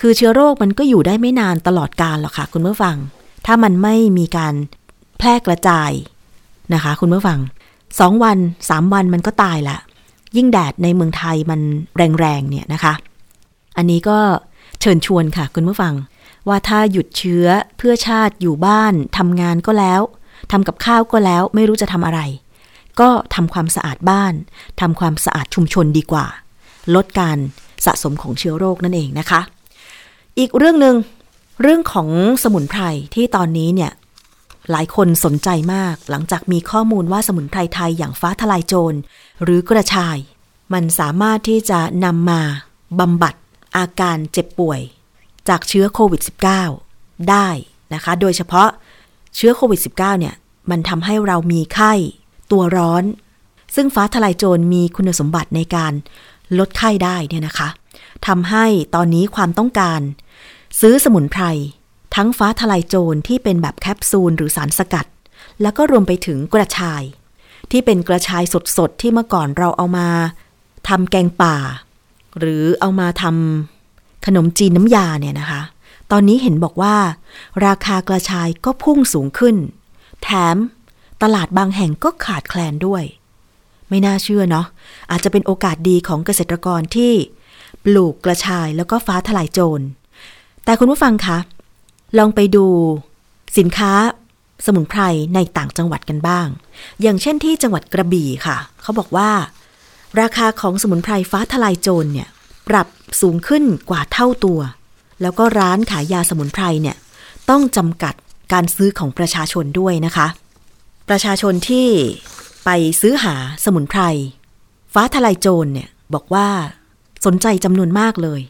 คือเชื้อโรคมันก็อยู่ได้ไม่นานตลอดกาลหรอกค่ะคุณผู้ฟังถ้ามันไม่มีการแพร่กระจายนะคะคุณผู้ฟังสองวันสามวันมันก็ตายละยิ่งแดดในเมืองไทยมันแรงๆเนี่ยนะคะอันนี้ก็เชิญชวนค่ะคุณผู้ฟังว่าถ้าหยุดเชื้อเพื่อชาติอยู่บ้านทำงานก็แล้วทำกับข้าวก็แล้วไม่รู้จะทำอะไรก็ทำความสะอาดบ้านทำความสะอาดชุมชนดีกว่าลดการสะสมของเชื้อโรคนั่นเองนะคะอีกเรื่องนึงเรื่องของสมุนไพรที่ตอนนี้เนี่ยหลายคนสนใจมากหลังจากมีข้อมูลว่าสมุนไพรไทยอย่างฟ้าทลายโจรหรือกระชายมันสามารถที่จะนำมาบำบัดอาการเจ็บป่วยจากเชื้อโควิด สิบเก้า ได้นะคะโดยเฉพาะเชื้อโควิด สิบเก้า เนี่ยมันทำให้เรามีไข้ตัวร้อนซึ่งฟ้าทลายโจรมีคุณสมบัติในการลดไข้ได้เนี่ยนะคะทำให้ตอนนี้ความต้องการซื้อสมุนไพรทั้งฟ้าทลายโจรที่เป็นแบบแคปซูลหรือสารสกัดแล้วก็รวมไปถึงกระชายที่เป็นกระชายสดๆที่เมื่อก่อนเราเอามาทำแกงป่าหรือเอามาทำขนมจีนน้ำยาเนี่ยนะคะตอนนี้เห็นบอกว่าราคากระชายก็พุ่งสูงขึ้นแถมตลาดบางแห่งก็ขาดแคลนด้วยไม่น่าเชื่อเนาะอาจจะเป็นโอกาสดีของเกษตรกรที่ปลูกกระชายแล้วก็ฟ้าทลายโจรแต่คุณผู้ฟังคะลองไปดูสินค้าสมุนไพรในต่างจังหวัดกันบ้างอย่างเช่นที่จังหวัดกระบี่ค่ะเขาบอกว่าราคาของสมุนไพรฟ้าทลายโจรเนี่ยปรับสูงขึ้นกว่าเท่าตัวแล้วก็ร้านขายยาสมุนไพรเนี่ยต้องจำกัดการซื้อของประชาชนด้วยนะคะประชาชนที่ไปซื้อหาสมุนไพรฟ้าทลายโจรเนี่ยบอกว่าสนใจจำนวนมากเลย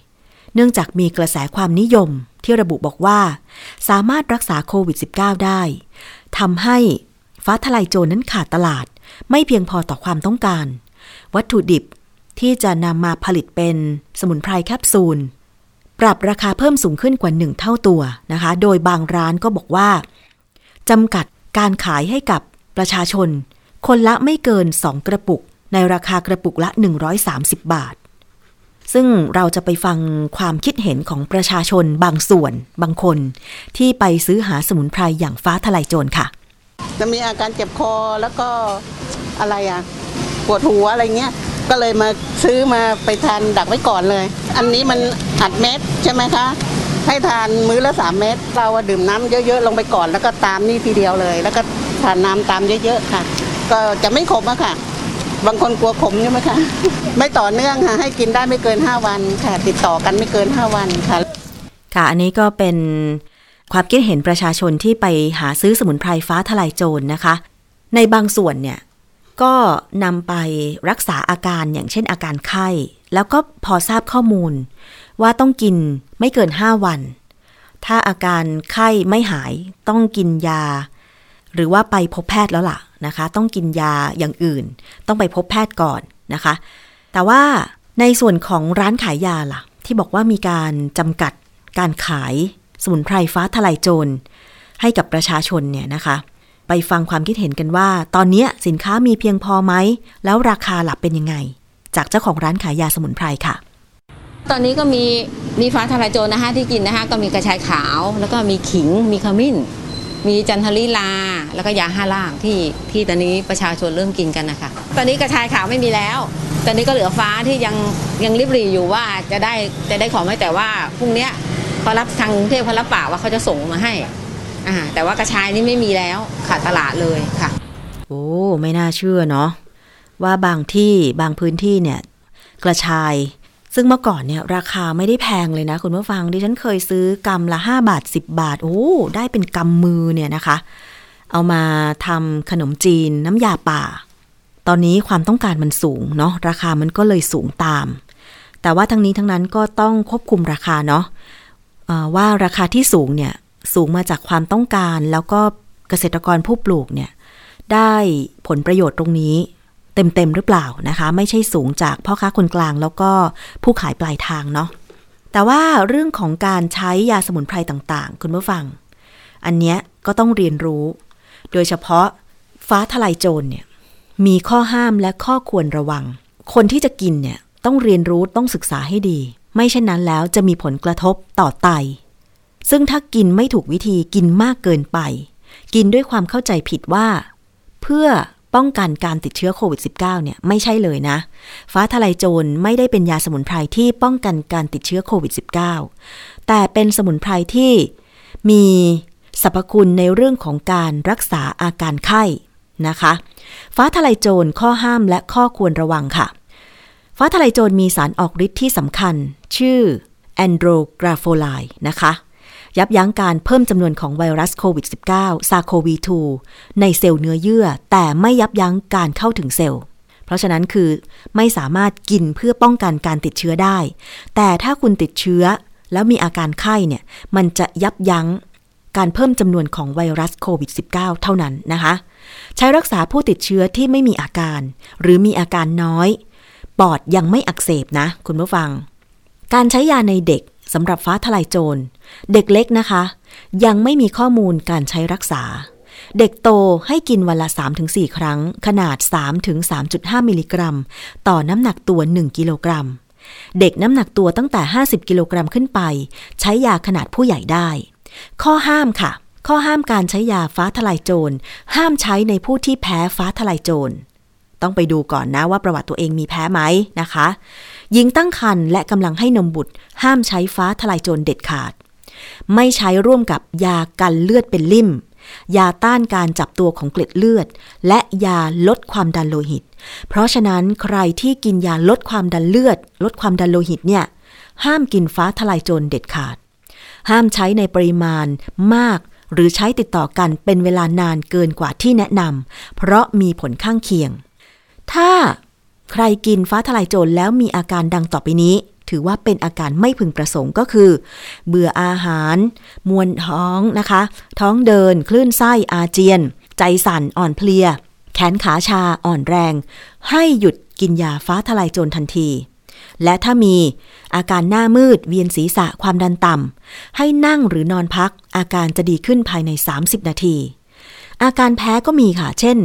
เนื่องจากมีกระแสความนิยมที่ระบุบอกว่าสามารถรักษาโควิด สิบเก้า ได้ทำให้ฟ้าทลายโจรนั้นขาดตลาดไม่เพียงพอต่อความต้องการวัตถุดิบที่จะนำมาผลิตเป็นสมุนไพรแคปซูลปรับราคาเพิ่มสูงขึ้นกว่าหนึ่งเท่าตัวนะคะโดยบางร้านก็บอกว่าจำกัดการขายให้กับประชาชนคนละไม่เกินสองกระปุกในราคากระปุกละหนึ่งร้อยสามสิบบาทซึ่งเราจะไปฟังความคิดเห็นของประชาชนบางส่วนบางคนที่ไปซื้อหาสมุนไพรอย่างฟ้าทลายโจรค่ะจะมีอาการเจ็บคอแล้วก็อะไรอ่ะปวดหัวอะไรเงี้ยก็เลยมาซื้อมาไปทานดักไว้ก่อนเลยอันนี้มันอัดเม็ดใช่ไหมคะให้ทานมื้อละสามเม็ดเราดื่มน้ำเยอะๆลงไปก่อนแล้วก็ตามนี่ทีเดียวเลยแล้วก็ทานน้ำตามเยอะๆค่ะก็จะไม่ขมอะค่ะบางคนกลัวขมใช่ไหมคะไม่ต่อเนื่องค่ะให้กินได้ไม่เกินห้าวันค่ะติดต่อกันไม่เกินห้าวันค่ะค่ะอันนี้ก็เป็นความคิดเห็นประชาชนที่ไปหาซื้อสมุนไพรฟ้าทลายโจรนะคะในบางส่วนเนี่ยก็นำไปรักษาอาการอย่างเช่นอาการไข้ แล้วก็พอทราบข้อมูลว่าต้องกินไม่เกินห้าวันถ้าอาการไข้ไม่หายต้องกินยาหรือว่าไปพบแพทย์แล้วล่ะนะคะต้องกินยาอย่างอื่นต้องไปพบแพทย์ก่อนนะคะแต่ว่าในส่วนของร้านขายยาล่ะที่บอกว่ามีการจำกัดการขายสมุนไพรฟ้าทะลายโจรให้กับประชาชนเนี่ยนะคะไปฟังความคิดเห็นกันว่าตอนนี้สินค้ามีเพียงพอไหมแล้วราคาหลับเป็นยังไงจากเจ้าของร้านขายยาสมุนไพรค่ะตอนนี้ก็มีมีฟ้าทะลายโจรนะคะที่กินนะคะก็มีกระชายขาวแล้วก็มีขิงมีขมิ้นมีจันทลีลาแล้วก็ยาห้าล่างที่ที่ตอนนี้ประชาชนเริ่มกินกันนะคะตอนนี้กระชายขาวไม่มีแล้วตอนนี้ก็เหลือฟ้าที่ยังยังริบหรี่อยู่ว่าจะได้จะได้ของให้แต่ว่าพรุ่งนี้เขารับทางกรุงเทพเขารับปากว่าเขาจะส่งมาให้อ่าแต่ว่ากระชายนี่ไม่มีแล้วขาดตลาดเลยค่ะโอ้ไม่น่าเชื่อเนาะว่าบางที่บางพื้นที่เนี่ยกระชายซึ่งเมื่อก่อนเนี่ยราคาไม่ได้แพงเลยนะคุณผู้ฟังดิฉันเคยซื้อกรัมละห้าบาทสิบบาทโอ้ได้เป็นกำมือเนี่ยนะคะเอามาทำขนมจีนน้ำยาป่าตอนนี้ความต้องการมันสูงเนาะราคามันก็เลยสูงตามแต่ว่าทั้งนี้ทั้งนั้นก็ต้องควบคุมราคาเนาะว่าราคาที่สูงเนี่ยสูงมาจากความต้องการแล้วก็เกษตรกรผู้ปลูกเนี่ยได้ผลประโยชน์ตรงนี้เต็มๆหรือเปล่านะคะไม่ใช่สูงจากพ่อค้าคนกลางแล้วก็ผู้ขายปลายทางเนาะแต่ว่าเรื่องของการใช้ยาสมุนไพรต่างๆคุณผู้ฟังอันเนี้ยก็ต้องเรียนรู้โดยเฉพาะฟ้าทะลายโจรเนี่ยมีข้อห้ามและข้อควรระวังคนที่จะกินเนี่ยต้องเรียนรู้ต้องศึกษาให้ดีไม่เช่นนั้นแล้วจะมีผลกระทบต่อไตซึ่งถ้ากินไม่ถูกวิธีกินมากเกินไปกินด้วยความเข้าใจผิดว่าเพื่อป้องกันการติดเชื้อโควิด สิบเก้า เนี่ยไม่ใช่เลยนะฟ้าทะลายโจรไม่ได้เป็นยาสมุนไพรที่ป้องกันการติดเชื้อโควิด สิบเก้า แต่เป็นสมุนไพรที่มีสรรพคุณในเรื่องของการรักษาอาการไข้นะคะฟ้าทะลายโจรข้อห้ามและข้อควรระวังค่ะฟ้าทะลายโจรมีสารออกฤทธิ์ที่สำคัญชื่อแอนโดรกราโฟไลน์นะคะยับยั้งการเพิ่มจำนวนของไวรัสโควิด สิบเก้า ซาโควี สองในเซลล์เนื้อเยื่อแต่ไม่ยับยั้งการเข้าถึงเซลล์เพราะฉะนั้นคือไม่สามารถกินเพื่อป้องกันการติดเชื้อได้แต่ถ้าคุณติดเชื้อแล้วมีอาการไข้เนี่ยมันจะยับยั้งการเพิ่มจำนวนของไวรัสโควิด สิบเก้า เท่านั้นนะคะใช้รักษาผู้ติดเชื้อที่ไม่มีอาการหรือมีอาการน้อยปอดยังไม่อักเสบนะคุณผู้ฟังการใช้ยาในเด็กสำหรับฟ้าทะลายโจรเด็กเล็กนะคะยังไม่มีข้อมูลการใช้รักษาเด็กโตให้กินวันละ สามถึงสี่ ครั้งขนาด สามถึงสามจุดห้า มิลลิกรัมต่อน้ำหนักตัวหนึ่งกิโลกรัมเด็กน้ำหนักตัวตั้งแต่ห้าสิบกิโลกรัมขึ้นไปใช้ยาขนาดผู้ใหญ่ได้ข้อห้ามค่ะข้อห้ามการใช้ยาฟ้าทะลายโจรห้ามใช้ในผู้ที่แพ้ฟ้าทะลายโจรต้องไปดูก่อนนะว่าประวัติตัวเองมีแพ้ไหมนะคะหญิงตั้งครรภ์และกำลังให้นมบุตรห้ามใช้ฟ้าทะลายโจรเด็ดขาดไม่ใช้ร่วมกับยากันเลือดเป็นลิ่มยาต้านการจับตัวของเกล็ดเลือดและยาลดความดันโลหิตเพราะฉะนั้นใครที่กินยาลดความดันเลือดลดความดันโลหิตเนี่ยห้ามกินฟ้าทะลายโจรเด็ดขาดห้ามใช้ในปริมาณมากหรือใช้ติดต่อกันเป็นเวลานานเกินกว่าที่แนะนำเพราะมีผลข้างเคียงถ้าใครกินฟ้าทะลายโจรแล้วมีอาการดังต่อไปนี้ถือว่าเป็นอาการไม่พึงประสงค์ก็คือเบื่ออาหารมวนท้องนะคะท้องเดินคลื่นไส้อาเจียนใจสั่นอ่อนเพลียแขนขาชาอ่อนแรงให้หยุดกินยาฟ้าทะลายโจรทันทีและถ้ามีอาการหน้ามืดเวียนศีรษะความดันต่ำให้นั่งหรือนอนพักอาการจะดีขึ้นภายในสามสิบนาทีอาการแพ้ก็มีค่ะเช่น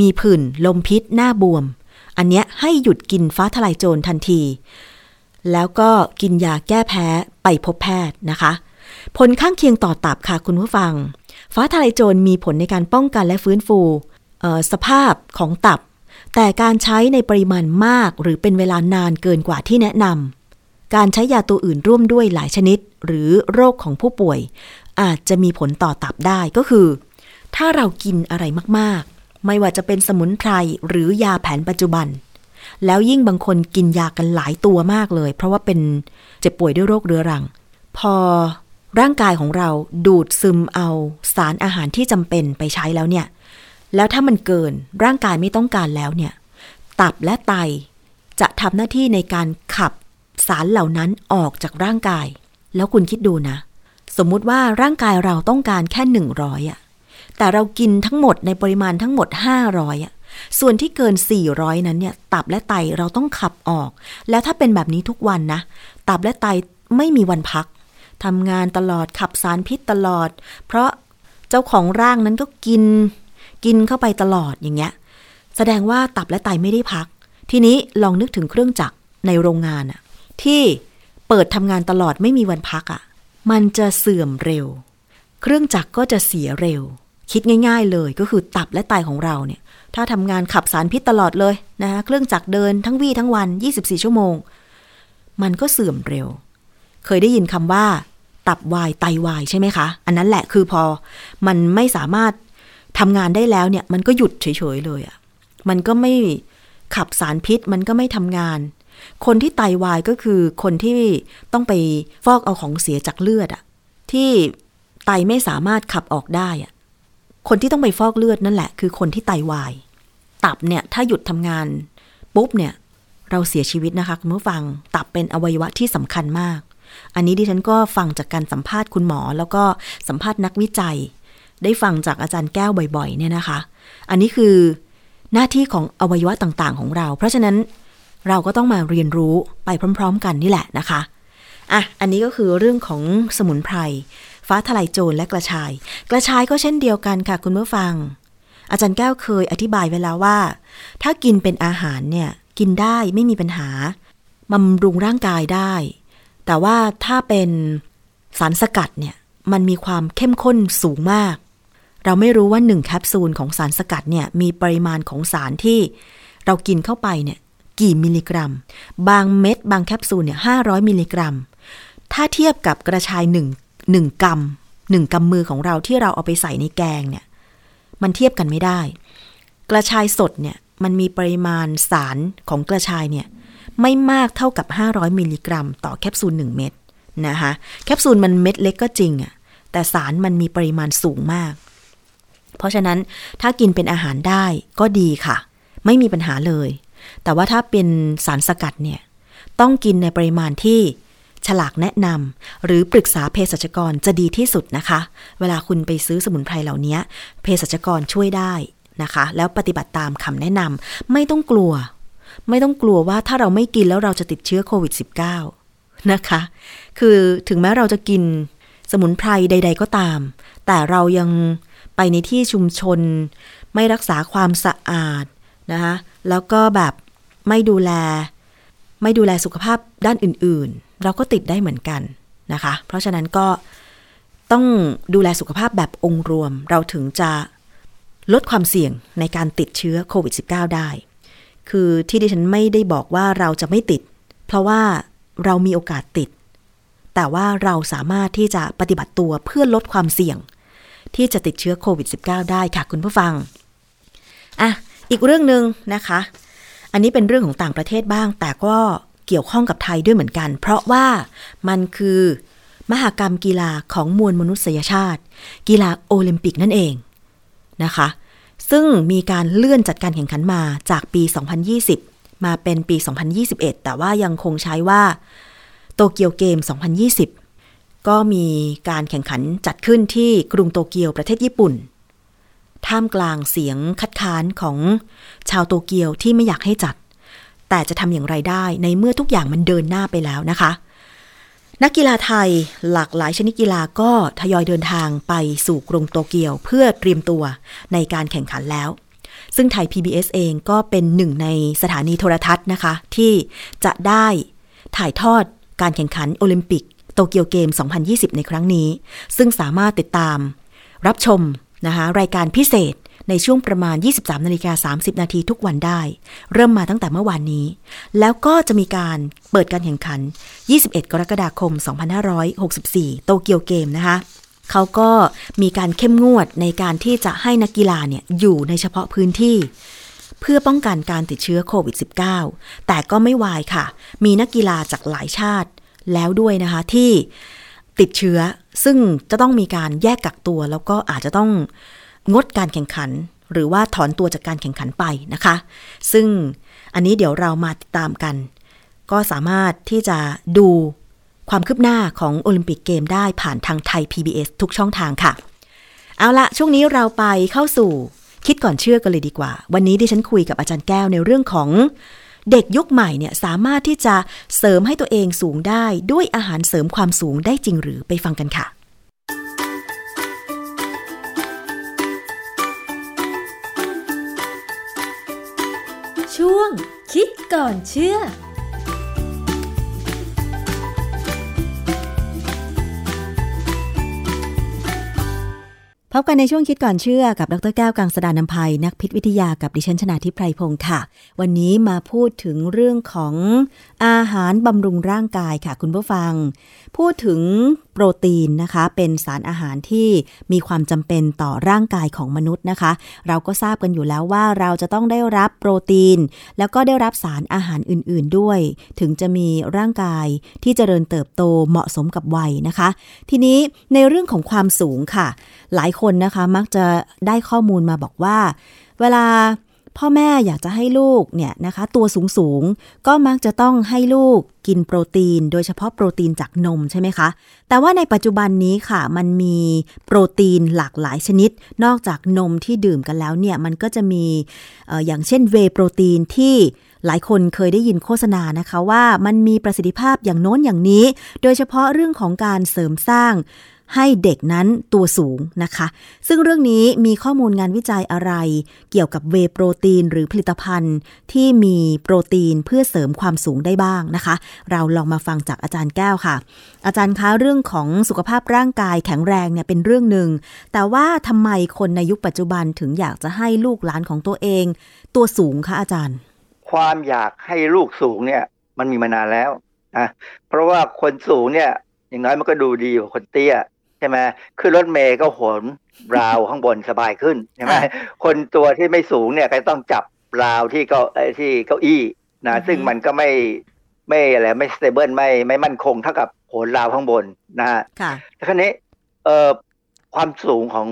มีผื่นลมพิษหน้าบวมอันเนี้ยให้หยุดกินฟ้าทะลายโจรทันทีแล้วก็กินยาแก้แพ้ไปพบแพทย์นะคะผลข้างเคียงต่อตับค่ะคุณผู้ฟังฟ้าทะลายโจรมีผลในการป้องกันและฟื้นฟูเอ่อสภาพของตับแต่การใช้ในปริมาณมากหรือเป็นเวลานานเกินกว่าที่แนะนำการใช้ยาตัวอื่นร่วมด้วยหลายชนิดหรือโรคของผู้ป่วยอาจจะมีผลต่อตับได้ก็คือถ้าเรากินอะไรมากๆไม่ว่าจะเป็นสมุนไพรหรือยาแผนปัจจุบันแล้วยิ่งบางคนกินยากันหลายตัวมากเลยเพราะว่าเป็นเจ็บป่วยด้วยโรคเรื้อรังพอร่างกายของเราดูดซึมเอาสารอาหารที่จำเป็นไปใช้แล้วเนี่ยแล้วถ้ามันเกินร่างกายไม่ต้องการแล้วเนี่ยตับและไต จะทำหน้าที่ในการขับสารเหล่านั้นออกจากร่างกายแล้วคุณคิดดูนะสมมุติว่าร่างกายเราต้องการแค่หนึ่งร้อยอ่ะแต่เรากินทั้งหมดในปริมาณทั้งหมดห้าร้อยอ่ะส่วนที่เกินสี่ร้อยนั้นเนี่ยตับและไตเราต้องขับออกแล้วถ้าเป็นแบบนี้ทุกวันนะตับและไตไม่มีวันพักทำงานตลอดขับสารพิษตลอดเพราะเจ้าของร่างนั้นก็กินกินเข้าไปตลอดอย่างเงี้ยแสดงว่าตับและไตไม่ได้พักทีนี้ลองนึกถึงเครื่องจักรในโรงงานอะที่เปิดทำงานตลอดไม่มีวันพักอะมันจะเสื่อมเร็วเครื่องจักรก็จะเสียเร็วคิดง่ายๆเลยก็คือตับและไตของเราเนี่ยถ้าทำงานขับสารพิษตลอดเลยนะเครื่องจักรเดินทั้งวี่ทั้งวันยี่สิบสี่ชั่วโมงมันก็เสื่อมเร็วเคยได้ยินคำว่าตับวายไตวายใช่ไหมคะอันนั้นแหละคือพอมันไม่สามารถทำงานได้แล้วเนี่ยมันก็หยุดเฉยๆเลยอ่ะมันก็ไม่ขับสารพิษมันก็ไม่ทำงานคนที่ไตวายก็คือคนที่ต้องไปฟอกเอาของเสียจากเลือดอ่ะที่ไตไม่สามารถขับออกได้อ่ะคนที่ต้องไปฟอกเลือดนั่นแหละคือคนที่ไตวายตับเนี่ยถ้าหยุดทำงานปุ๊บเนี่ยเราเสียชีวิตนะคะคุณผู้ฟังตับเป็นอวัยวะที่สำคัญมากอันนี้ดิฉันก็ฟังจากการสัมภาษณ์คุณหมอแล้วก็สัมภาษณ์นักวิจัยได้ฟังจากอาจารย์แก้วบ่อยๆเนี่ยนะคะอันนี้คือหน้าที่ของอวัยวะต่างๆของเราเพราะฉะนั้นเราก็ต้องมาเรียนรู้ไปพร้อมๆกันนี่แหละนะคะอ่ะอันนี้ก็คือเรื่องของสมุนไพรฟ้าทะลายโจรและกระชายกระชายก็เช่นเดียวกันค่ะคุณผู้ฟังอาจารย์แก้วเคยอธิบายไว้แล้วว่าถ้ากินเป็นอาหารเนี่ยกินได้ไม่มีปัญหาบำรุงร่างกายได้แต่ว่าถ้าเป็นสารสกัดเนี่ยมันมีความเข้มข้นสูงมากเราไม่รู้ว่าหนึ่งแคปซูลของสารสกัดเนี่ยมีปริมาณของสารที่เรากินเข้าไปเนี่ยกี่มิลลิกรัมบางเม็ดบางแคปซูลเนี่ยห้าร้อยมิลลิกรัมถ้าเทียบกับกระชาย1 1กรัมหนึ่งกำมือของเราที่เราเอาไปใส่ในแกงเนี่ยมันเทียบกันไม่ได้กระชายสดเนี่ยมันมีปริมาณสารของกระชายเนี่ยไม่มากเท่ากับห้าร้อยมิลลิกรัมต่อแคปซูลหนึ่งเม็ดนะคะแคปซูลมันเม็ดเล็กก็จริงอะแต่สารมันมีปริมาณสูงมากเพราะฉะนั้นถ้ากินเป็นอาหารได้ก็ดีค่ะไม่มีปัญหาเลยแต่ว่าถ้าเป็นสารสกัดเนี่ยต้องกินในปริมาณที่ฉลากแนะนำหรือปรึกษาเภสัชกรจะดีที่สุดนะคะเวลาคุณไปซื้อสมุนไพรเหล่านี้เภสัชกรช่วยได้นะคะแล้วปฏิบัติตามคำแนะนำไม่ต้องกลัวไม่ต้องกลัวว่าถ้าเราไม่กินแล้วเราจะติดเชื้อโควิด สิบเก้า นะคะคือถึงแม้เราจะกินสมุนไพรใดๆก็ตามแต่เรายังไปในที่ชุมชนไม่รักษาความสะอาดนะคะแล้วก็แบบไม่ดูแลไม่ดูแลสุขภาพด้านอื่นๆเราก็ติดได้เหมือนกันนะคะเพราะฉะนั้นก็ต้องดูแลสุขภาพแบบองค์รวมเราถึงจะลดความเสี่ยงในการติดเชื้อโควิด สิบเก้า ได้คือที่ดิฉันไม่ได้บอกว่าเราจะไม่ติดเพราะว่าเรามีโอกาสติดแต่ว่าเราสามารถที่จะปฏิบัติตัวเพื่อลดความเสี่ยงที่จะติดเชื้อโควิด สิบเก้า ได้ค่ะคุณผู้ฟังอ่ะอีกเรื่องนึงนะคะอันนี้เป็นเรื่องของต่างประเทศบ้างแต่ก็เกี่ยวข้องกับไทยด้วยเหมือนกันเพราะว่ามันคือมหกรรมกีฬาของมวลมนุษยชาติกีฬาโอลิมปิกนั่นเองนะคะซึ่งมีการเลื่อนจัดการแข่งขันมาจากปีสองพันยี่สิบมาเป็นปีสองพันยี่สิบเอ็ดแต่ว่ายังคงใช้ว่าโตเกียวเกมสองพันยี่สิบก็มีการแข่งขันจัดขึ้นที่กรุงโตเกียวประเทศญี่ปุ่นท่ามกลางเสียงคัดค้านของชาวโตเกียวที่ไม่อยากให้จัดแต่จะทำอย่างไรได้ในเมื่อทุกอย่างมันเดินหน้าไปแล้วนะคะนักกีฬาไทยหลากหลายชนิดกีฬาก็ทยอยเดินทางไปสู่กรุงโตเกียวเพื่อเตรียมตัวในการแข่งขันแล้วซึ่งไทย พี บี เอส เองก็เป็นหนึ่งในสถานีโทรทัศน์นะคะที่จะได้ถ่ายทอดการแข่งขันโอลิมปิกโตเกียวเกมสองพันยี่สิบในครั้งนี้ซึ่งสามารถติดตามรับชมนะคะรายการพิเศษในช่วงประมาณ ยี่สิบสามนาฬิกาสามสิบนาทีทุกวันได้เริ่มมาตั้งแต่เมื่อวานนี้แล้วก็จะมีการเปิดการแข่งขันยี่สิบเอ็ดกรกฎาคมสองพันห้าร้อยหกสิบสี่โตเกียวเกมนะคะเขาก็มีการเข้มงวดในการที่จะให้นักกีฬาเนี่ยอยู่ในเฉพาะพื้นที่เพื่อป้องกันการติดเชื้อโควิด สิบเก้า แต่ก็ไม่วายค่ะมีนักกีฬาจากหลายชาติแล้วด้วยนะคะที่ติดเชื้อซึ่งจะต้องมีการแยกกักตัวแล้วก็อาจจะต้องงดการแข่งขันหรือว่าถอนตัวจากการแข่งขันไปนะคะซึ่ง อันนี้เดี๋ยวเรามาติดตามกันก็สามารถที่จะดูความคืบหน้าของโอลิมปิกเกมได้ผ่านทางไทย พี บี เอส ทุกช่องทางค่ะเอาละช่วงนี้เราไปเข้าสู่คิดก่อนเชื่อกันเลยดีกว่าวันนี้ดิฉันคุยกับอาจารย์แก้วในเรื่องของเด็กยุคใหม่เนี่ยสามารถที่จะเสริมให้ตัวเองสูงได้ด้วยอาหารเสริมความสูงได้จริงหรือไปฟังกันค่ะช่วงคิดก่อนเชื่อพบกันในช่วงคิดก่อนเชื่อกับดร.แก้วกังสดาลอำไพนักพิษวิทยากับดิฉันชนาธิปไพพงศ์ค่ะวันนี้มาพูดถึงเรื่องของอาหารบำรุงร่างกายค่ะคุณผู้ฟังพูดถึงโปรตีนนะคะเป็นสารอาหารที่มีความจำเป็นต่อร่างกายของมนุษย์นะคะเราก็ทราบกันอยู่แล้วว่าเราจะต้องได้รับโปรตีนแล้วก็ได้รับสารอาหารอื่นๆด้วยถึงจะมีร่างกายที่เจริญเติบโตเหมาะสมกับวัยนะคะทีนี้ในเรื่องของความสูงค่ะหลายคนนะคะมักจะได้ข้อมูลมาบอกว่าเวลาพ่อแม่อยากจะให้ลูกเนี่ยนะคะตัวสูงๆก็มักจะต้องให้ลูกกินโปรตีนโดยเฉพาะโปรตีนจากนมใช่ไหมคะแต่ว่าในปัจจุบันนี้ค่ะมันมีโปรตีนหลากหลายชนิดนอกจากนมที่ดื่มกันแล้วเนี่ยมันก็จะมี เอ่อ อย่างเช่นเวย์โปรตีนที่หลายคนเคยได้ยินโฆษณานะคะว่ามันมีประสิทธิภาพอย่างโน้นอย่างนี้โดยเฉพาะเรื่องของการเสริมสร้างให้เด็กนั้นตัวสูงนะคะซึ่งเรื่องนี้มีข้อมูลงานวิจัยอะไรเกี่ยวกับเวย์โปรตีนหรือผลิตภัณฑ์ที่มีโปรตีนเพื่อเสริมความสูงได้บ้างนะคะเราลองมาฟังจากอาจารย์แก้วค่ะอาจารย์คะเรื่องของสุขภาพร่างกายแข็งแรงเนี่ยเป็นเรื่องหนึ่งแต่ว่าทำไมคนในยุคปัจจุบันถึงอยากจะให้ลูกหลานของตัวเองตัวสูงคะอาจารย์ความอยากให้ลูกสูงเนี่ยมันมีมานานแล้วนะเพราะว่าคนสูงเนี่ยอย่างน้อยมันก็ดูดีกว่าคนเตี้ยใช่ไหมขึ้นรถเมล์ก็โหนราวข้างบนสบายขึ้นใช่ไหมคนตัวที่ไม่สูงเนี่ยก็ต้องจับราวที่เก้าที่เก้าอี้นะซึ่งมันก็ไม่ไม่อะไรไม่สเตเบิลไม่ไม่มั่นคงเท่ากับโหนราวข้างบนนะฮะแต่ครั้งนี้เอ่อความสูงของ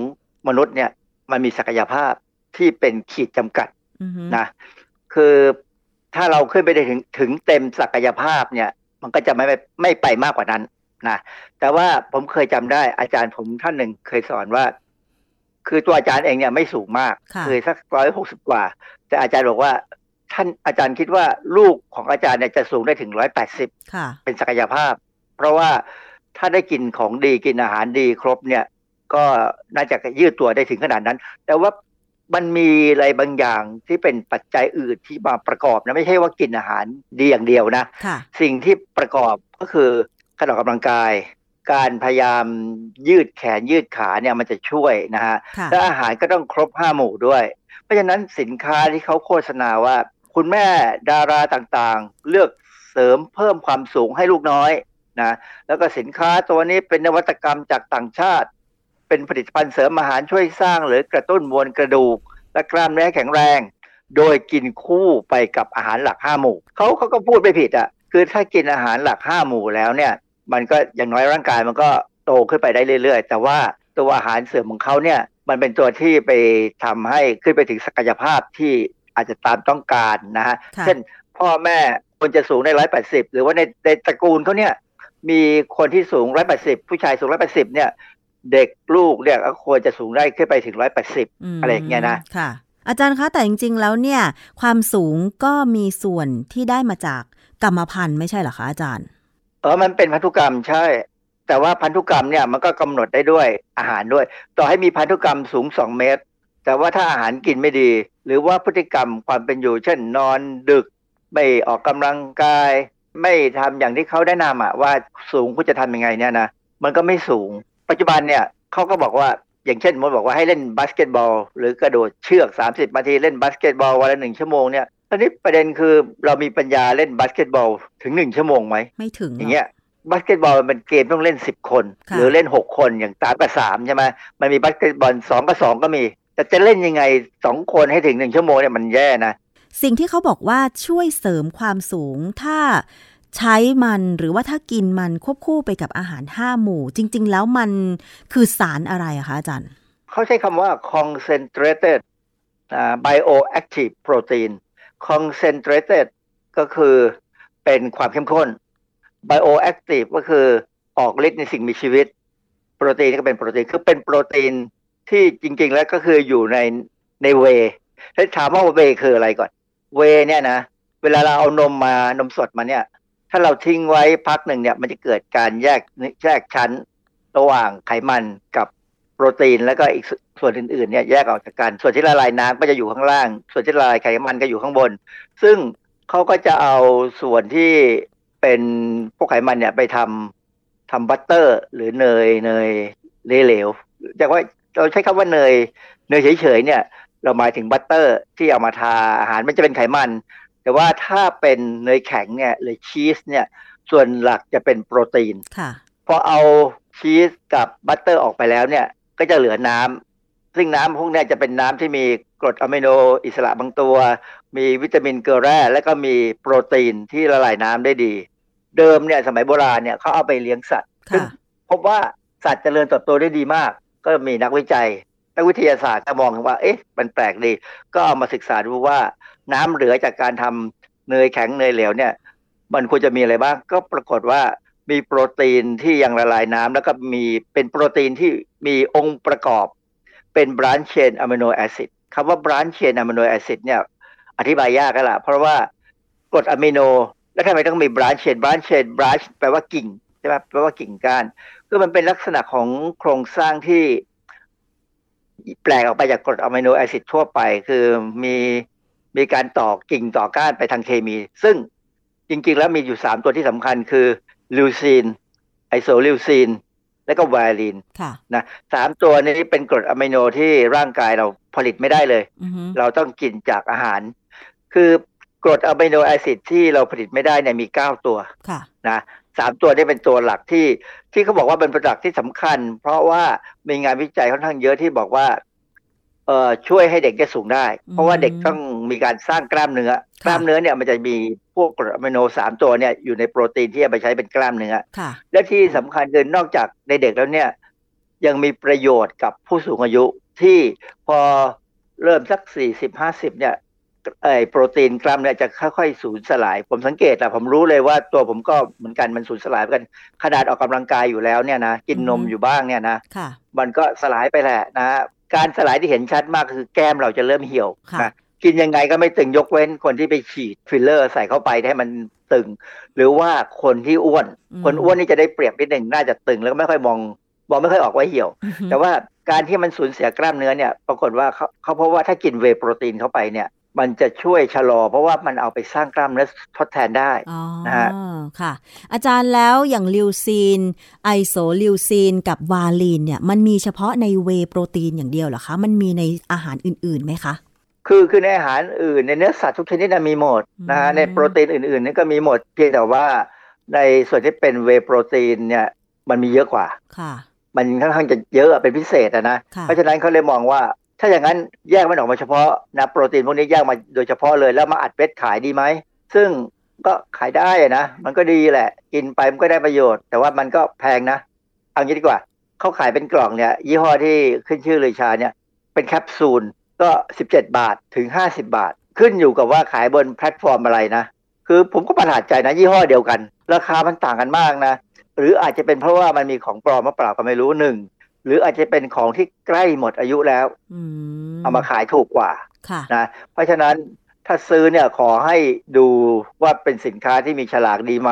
มนุษย์เนี่ยมันมีศักยภาพที่เป็นขีดจำกัดนะคือถ้าเราขึ้นไปได้ถึงถึงเต็มศักยภาพเนี่ยมันก็จะไม่ไม่ไปมากกว่านั้นนะแต่ว่าผมเคยจำได้อาจารย์ผมท่านหนึ่งเคยสอนว่าคือตัวอาจารย์เองเนี่ยไม่สูงมากเคยสักหนึ่งร้อยหกสิบกว่าแต่อาจารย์บอกว่าท่านอาจารย์คิดว่าลูกของอาจารย์เนี่ยจะสูงได้ถึงหนึ่งร้อยแปดสิบค่ะเป็นศักยภาพเพราะว่าถ้าได้กินของดีกินอาหารดีครบเนี่ยก็น่าจะยืดตัวได้ถึงขนาดนั้นแต่ว่ามันมีอะไรบางอย่างที่เป็นปัจจัยอื่นที่มาประกอบนะไม่ใช่ว่ากินอาหารดีอย่างเดียวนะสิ่งที่ประกอบก็คือการออกกำลังกายการพยายามยืดแขนยืดขาเนี่ยมันจะช่วยนะฮะและอาหารก็ต้องครบห้าหมู่ด้วยเพราะฉะนั้นสินค้าที่เขาโฆษณาว่าคุณแม่ดาราต่างๆเลือกเสริมเพิ่มความสูงให้ลูกน้อยนะแล้วก็สินค้าตัวนี้เป็นนวัตกรรมจากต่างชาติเป็นผลิตภัณฑ์เสริมอาหารช่วยสร้างหรือกระตุ้นมวลกระดูกและกล้ามเนื้อแข็งแรงโดยกินคู่ไปกับอาหารหลักห้าหมู่เขาเขาก็พูดไม่ผิดอ่ะคือถ้ากินอาหารหลักห้าหมู่แล้วเนี่ยมันก็อย่างน้อยร่างกายมันก็โตขึ้นไปได้เรื่อยๆแต่ว่าตัวอาหารเสริมของเขาเนี่ยมันเป็นตัวที่ไปทำให้ขึ้นไปถึงศักยภาพที่อาจจะตามต้องการนะฮะเช่นพ่อแม่คนจะสูงได้หนึ่งร้อยแปดสิบหรือว่าในในตระกูลเขาเนี่ยมีคนที่สูงหนึ่งร้อยแปดสิบผู้ชายสูงหนึ่งร้อยแปดสิบเนี่ยเด็กลูกเนี่ยก็ควรจะสูงได้ขึ้นไปถึงหนึ่งร้อยแปดสิบอะไรอย่างเงี้ยนะค่ะอาจารย์คะแต่จริงๆแล้วเนี่ยความสูงก็มีส่วนที่ได้มาจากกรรมพันธุ์ไม่ใช่เหรอคะอาจารย์เออมันเป็นพันธุกรรมใช่แต่ว่าพันธุกรรมเนี่ยมันก็กำหนดได้ด้วยอาหารด้วยต่อให้มีพันธุกรรมสูงสองเมตรแต่ว่าถ้าอาหารกินไม่ดีหรือว่าพฤติกรรมความเป็นอยู่เช่นนอนดึกไม่ออกกำลังกายไม่ทำอย่างที่เขาแนะนำอะว่าสูงคุณจะทำยังไงเนี่ยนะมันก็ไม่สูงปัจจุบันเนี่ยเขาก็บอกว่าอย่างเช่นมันบอกว่าให้เล่นบาสเกตบอลหรือกระโดดเชือกสามสิบนาทีเล่นบาสเกตบอลวันละหนึ่งชั่วโมงเนี่ยตอนนี้ประเด็นคือเรามีปัญญาเล่นบาสเกตบอลถึงหนึ่งชั่วโมงไหมไม่ถึงอย่างเงี้ยบาสเกตบอลมันเกมต้องเล่นสิบคนหรือเล่นหกคนอย่างสามกับสามใช่ไหมมันมีบาสเกตบอลสองกับสองก็มีแต่จะเล่นยังไงสองคนให้ถึงหนึ่งชั่วโมงเนี่ยมันแย่นะสิ่งที่เขาบอกว่าช่วยเสริมความสูงถ้าใช้มันหรือว่าถ้ากินมันควบคู่ไปกับอาหารห้าหมู่จริงๆแล้วมันคือสารอะไรอะคะอาจารย์เขาใช้คำว่า concentrated bioactive protein concentrated ก็คือเป็นความเข้มข้น bioactive ก็คือออกฤทธิ์ในสิ่งมีชีวิตโปรตีนก็เป็นโปรตีนคือเป็นโปรตีนที่จริงๆแล้วก็คืออยู่ในในเวย์ถ้าถามว่าเวย์คืออะไรก่อนเวย์เนี่ยนะเวลาเราเอานมมานมสดมาเนี่ยถ้าเราทิ้งไว้พักหนึ่งเนี่ยมันจะเกิดการแยกแยกชั้นระหว่างไขมันกับโปรตีนแล้วก็อีกส่วนอื่นๆเนี่ยแยกออกจากกันส่วนที่ละลายน้ำก็จะอยู่ข้างล่างส่วนที่ละลายไขมันก็อยู่ข้างบนซึ่งเขาก็จะเอาส่วนที่เป็นพวกไขมันเนี่ยไปทำทำบัตเตอร์หรือเนยเนยเหลวๆแต่ว่าเราใช้คำว่าเนยเนยเฉยๆเนี่ยเราหมายถึงบัตเตอร์ที่เอามาทาอาหารมันจะเป็นไขมันแต่ว่าถ้าเป็นเนยแข็งเนี่ยหรือชีสเนี่ยส่วนหลักจะเป็นโปรตีนพอเอาชีสกับบัตเตอร์ออกไปแล้วเนี่ยก็จะเหลือน้ำซึ่งน้ำพวกนี้จะเป็นน้ำที่มีกรดอะมิโนอิสระบางตัวมีวิตามินเกลือแร่และก็มีโปรตีนที่ละลายน้ำได้ดีเดิมเนี่ยสมัยโบราณเนี่ยเขาเอาไปเลี้ยงสัตว์ซึ่งพบว่าสัตว์เจริญเติบโตได้ดีมากก็มีนักวิจัยนักวิทยาศาสตร์ก็มองว่าเอ๊ะมันแปลกดีก็เอามาศึกษาดูว่าน้ำเหลือจากการทำเนยแข็งเนยเหลวเนี่ยมันควรจะมีอะไรบ้างก็ปรากฏว่ามีโปรตีนที่ยังละลายน้ำแล้วก็มีเป็นโปรตีนที่มีองค์ประกอบเป็น branch chain amino acid คำว่า branch chain amino acid เนี่ยอธิบายยากก็ล่ะเพราะว่ากรดอะมิโนแล้วทำไมต้องมี branch chain branch chain branch แปลว่ากิ่งใช่ป่ะแปลว่ากิ่งก้านคือมันเป็นลักษณะของโครงสร้างที่แปลกออกไปจากกรดอะมิโนแอซิดทั่วไปคือมีมีการต่อกิ่งต่อก้านไปทางเคมีซึ่งจริงๆแล้วมีอยู่สามตัวที่สำคัญคือลิวซีนไอโซลิวซีนและก็ไวลินนะสามตัวนี้เป็นกรดอะมิโนที่ร่างกายเราผลิตไม่ได้เลย mm-hmm. เราต้องกินจากอาหารคือกรดอะมิโนแอซิดที่เราผลิตไม่ได้เนี่ยมีเก้าตัวนะสามตัวนี้เป็นตัวหลักที่ที่เขาบอกว่าเป็นตัวหลักที่สำคัญเพราะว่ามีงานวิจัยค่อนข้างเยอะที่บอกว่าเอ่อช่วยให้เด็กได้สูงได้เพราะว่าเด็กต้องมีการสร้างกล้ามเนื้อกล้ามเนื้อเนี่ยมันจะมีพวกกรดอะมิโนสามตัวเนี่ยอยู่ในโปรตีนที่เอาไปใช้เป็นกล้ามเนื้อและที่สำคัญคือนอกจากในเด็กแล้วเนี่ยยังมีประโยชน์กับผู้สูงอายุที่พอเริ่มสักสี่สิบ ห้าสิบเนี่ยไอ้โปรตีนกล้ามเนื้อจะค่อยๆสูญสลายผมสังเกตอะผมรู้เลยว่าตัวผมก็เหมือนกันมันสูญสลายกันขนาดออกกำลังกายอยู่แล้วเนี่ยนะกินนมอยู่บ้างเนี่ยนะมันก็สลายไปแหละนะการสลายที่เห็นชัดมากคือแก้มเราจะเริ่มเหี่ยวนะกินยังไงก็ไม่ตึงยกเว้นคนที่ไปฉีดฟิลเลอร์ใส่เข้าไปให้มันตึงหรือว่าคนที่อ้วนคนอ้วนนี่จะได้เปรียบนิดหนึ่งน่าจะตึงแล้วก็ไม่ค่อยมองมองไม่ค่อยออกว่าเหี่ยวแต่ว่าการที่มันสูญเสียกล้ามเนื้อเนี่ยปรากฏว่าเขาเขาพบว่าถ้ากินเวย์โปรตีนเข้าไปเนี่ยมันจะช่วยชะลอเพราะว่ามันเอาไปสร้างกล้ามเนื้อทดแทนได้นะฮะค่ะอาจารย์แล้วอย่างลิวซีนไอโซลิวซีนกับวาลีนเนี่ยมันมีเฉพาะในเวย์โปรตีนอย่างเดียวเหรอคะมันมีในอาหารอื่นๆไหมคะคือคือในอาหารอื่นในเนื้อสัตว์ทุกชนิดมีหมดนะฮะในโปรตีนอื่นๆนี่ก็มีหมดเพียงแต่ว่าในส่วนที่เป็นเวย์โปรตีนเนี่ยมันมีเยอะกว่าค่ะมันค่อนข้างจะเยอะเป็นพิเศษนะเพราะฉะนั้นเขาเลยมองว่าถ้าอย่างนั้นแยกมันออกมาเฉพาะนะโปรตีนพวกนี้แยกมาโดยเฉพาะเลยแล้วมาอัดเม็ดขายดีไหมซึ่งก็ขายได้นะมันก็ดีแหละกินไปมันก็ได้ประโยชน์แต่ว่ามันก็แพงนะเอางี้ดีกว่าเขาขายเป็นกล่องเนี่ยยี่ห้อที่ขึ้นชื่อเลยชาเนี่ยเป็นแคปซูลก็สิบเจ็ดบาทถึงห้าสิบบาทขึ้นอยู่กับว่าขายบนแพลตฟอร์มอะไรนะคือผมก็ประหลาดใจนะยี่ห้อเดียวกันราคามันต่างกันมากนะหรืออาจจะเป็นเพราะว่ามันมีของปลอมมาเปล่าก็ไม่รู้หนึ่งหรืออาจจะเป็นของที่ใกล้หมดอายุแล้วเอามาขายถูกกว่านะเพราะฉะนั้นถ้าซื้อเนี่ยขอให้ดูว่าเป็นสินค้าที่มีฉลากดีไหม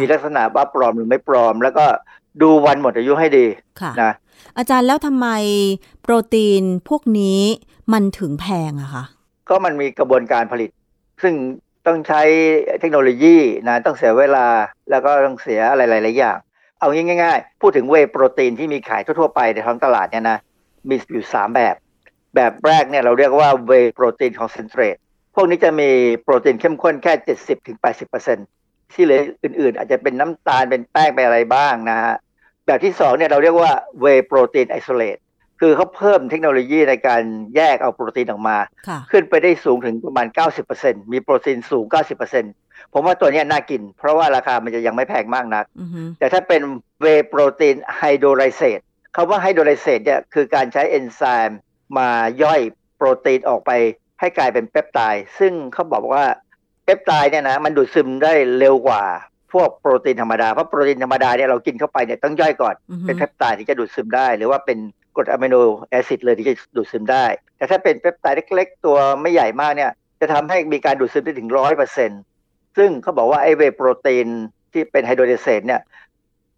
มีลักษณะว่าปลอมหรือไม่ปลอมแล้วก็ดูวันหมดอายุให้ดีนะอาจารย์แล้วทำไมโปรตีนพวกนี้มันถึงแพงอะคะก็มันมีกระบวนการผลิตซึ่งต้องใช้เทคโนโลยีนะต้องเสียเวลาแล้วก็ต้องเสียอะไรหลายๆอย่างเอาง่ายๆพูดถึงเวย์โปรตีนที่มีขายทั่วๆไปในท้องตลาดเนี่ยนะมีอยู่สามแบบแบบแรกเนี่ยเราเรียกว่าเวย์โปรตีนคอนเซนเทรตพวกนี้จะมีโปรตีนเข้มข้นแค่ เจ็ดสิบถึงแปดสิบเปอร์เซ็นต์ ที่เหลืออื่นๆอาจจะเป็นน้ำตาลเป็นแป้งเป็นอะไรบ้างนะฮะแบบที่สองเนี่ยเราเรียกว่าเวย์โปรตีนไอโซเลตคือเขาเพิ่มเทคโนโลยีในการแยกเอาโปรตีนออกมาขึ้นไปได้สูงถึงประมาณ เก้าสิบเปอร์เซ็นต์ มีโปรตีนสูง เก้าสิบเปอร์เซ็นต์ ผมว่าตัวนี้น่ากินเพราะว่าราคามันจะยังไม่แพงมากนัก mm-hmm. แต่ถ้าเป็นเวย์โปรตีนไฮโดรไลเซตคำว่าไฮโดรไลเซตเนี่ยคือการใช้เอนไซม์มาย่อยโปรตีนออกไป ให้กลายเป็นเปปไทด์ซึ่งเขาบอกว่าเปปไทด์เนี่ยนะมันดูดซึมได้เร็วกว่าพวกโปรตีนธรรมดาเพราะโปรตีนธรรมดาเนี่ยเรากินเข้าไปเนี่ยต้องย่อยก่อน mm-hmm. เป็นเปปไทด์ที่จะดูดซึมได้หรือว่าเป็นกรดอะมิโนแอซิดเลยที่จะดูดซึมได้แต่ถ้าเป็นเปปไทด์เล็กๆตัวไม่ใหญ่มากเนี่ยจะทำให้มีการดูดซึมได้ถึง ร้อยเปอร์เซ็นต์ ซึ่งเขาบอกว่าไอ้เวย์โปรตีนที่เป็นไฮโดรเดเซตเนี่ย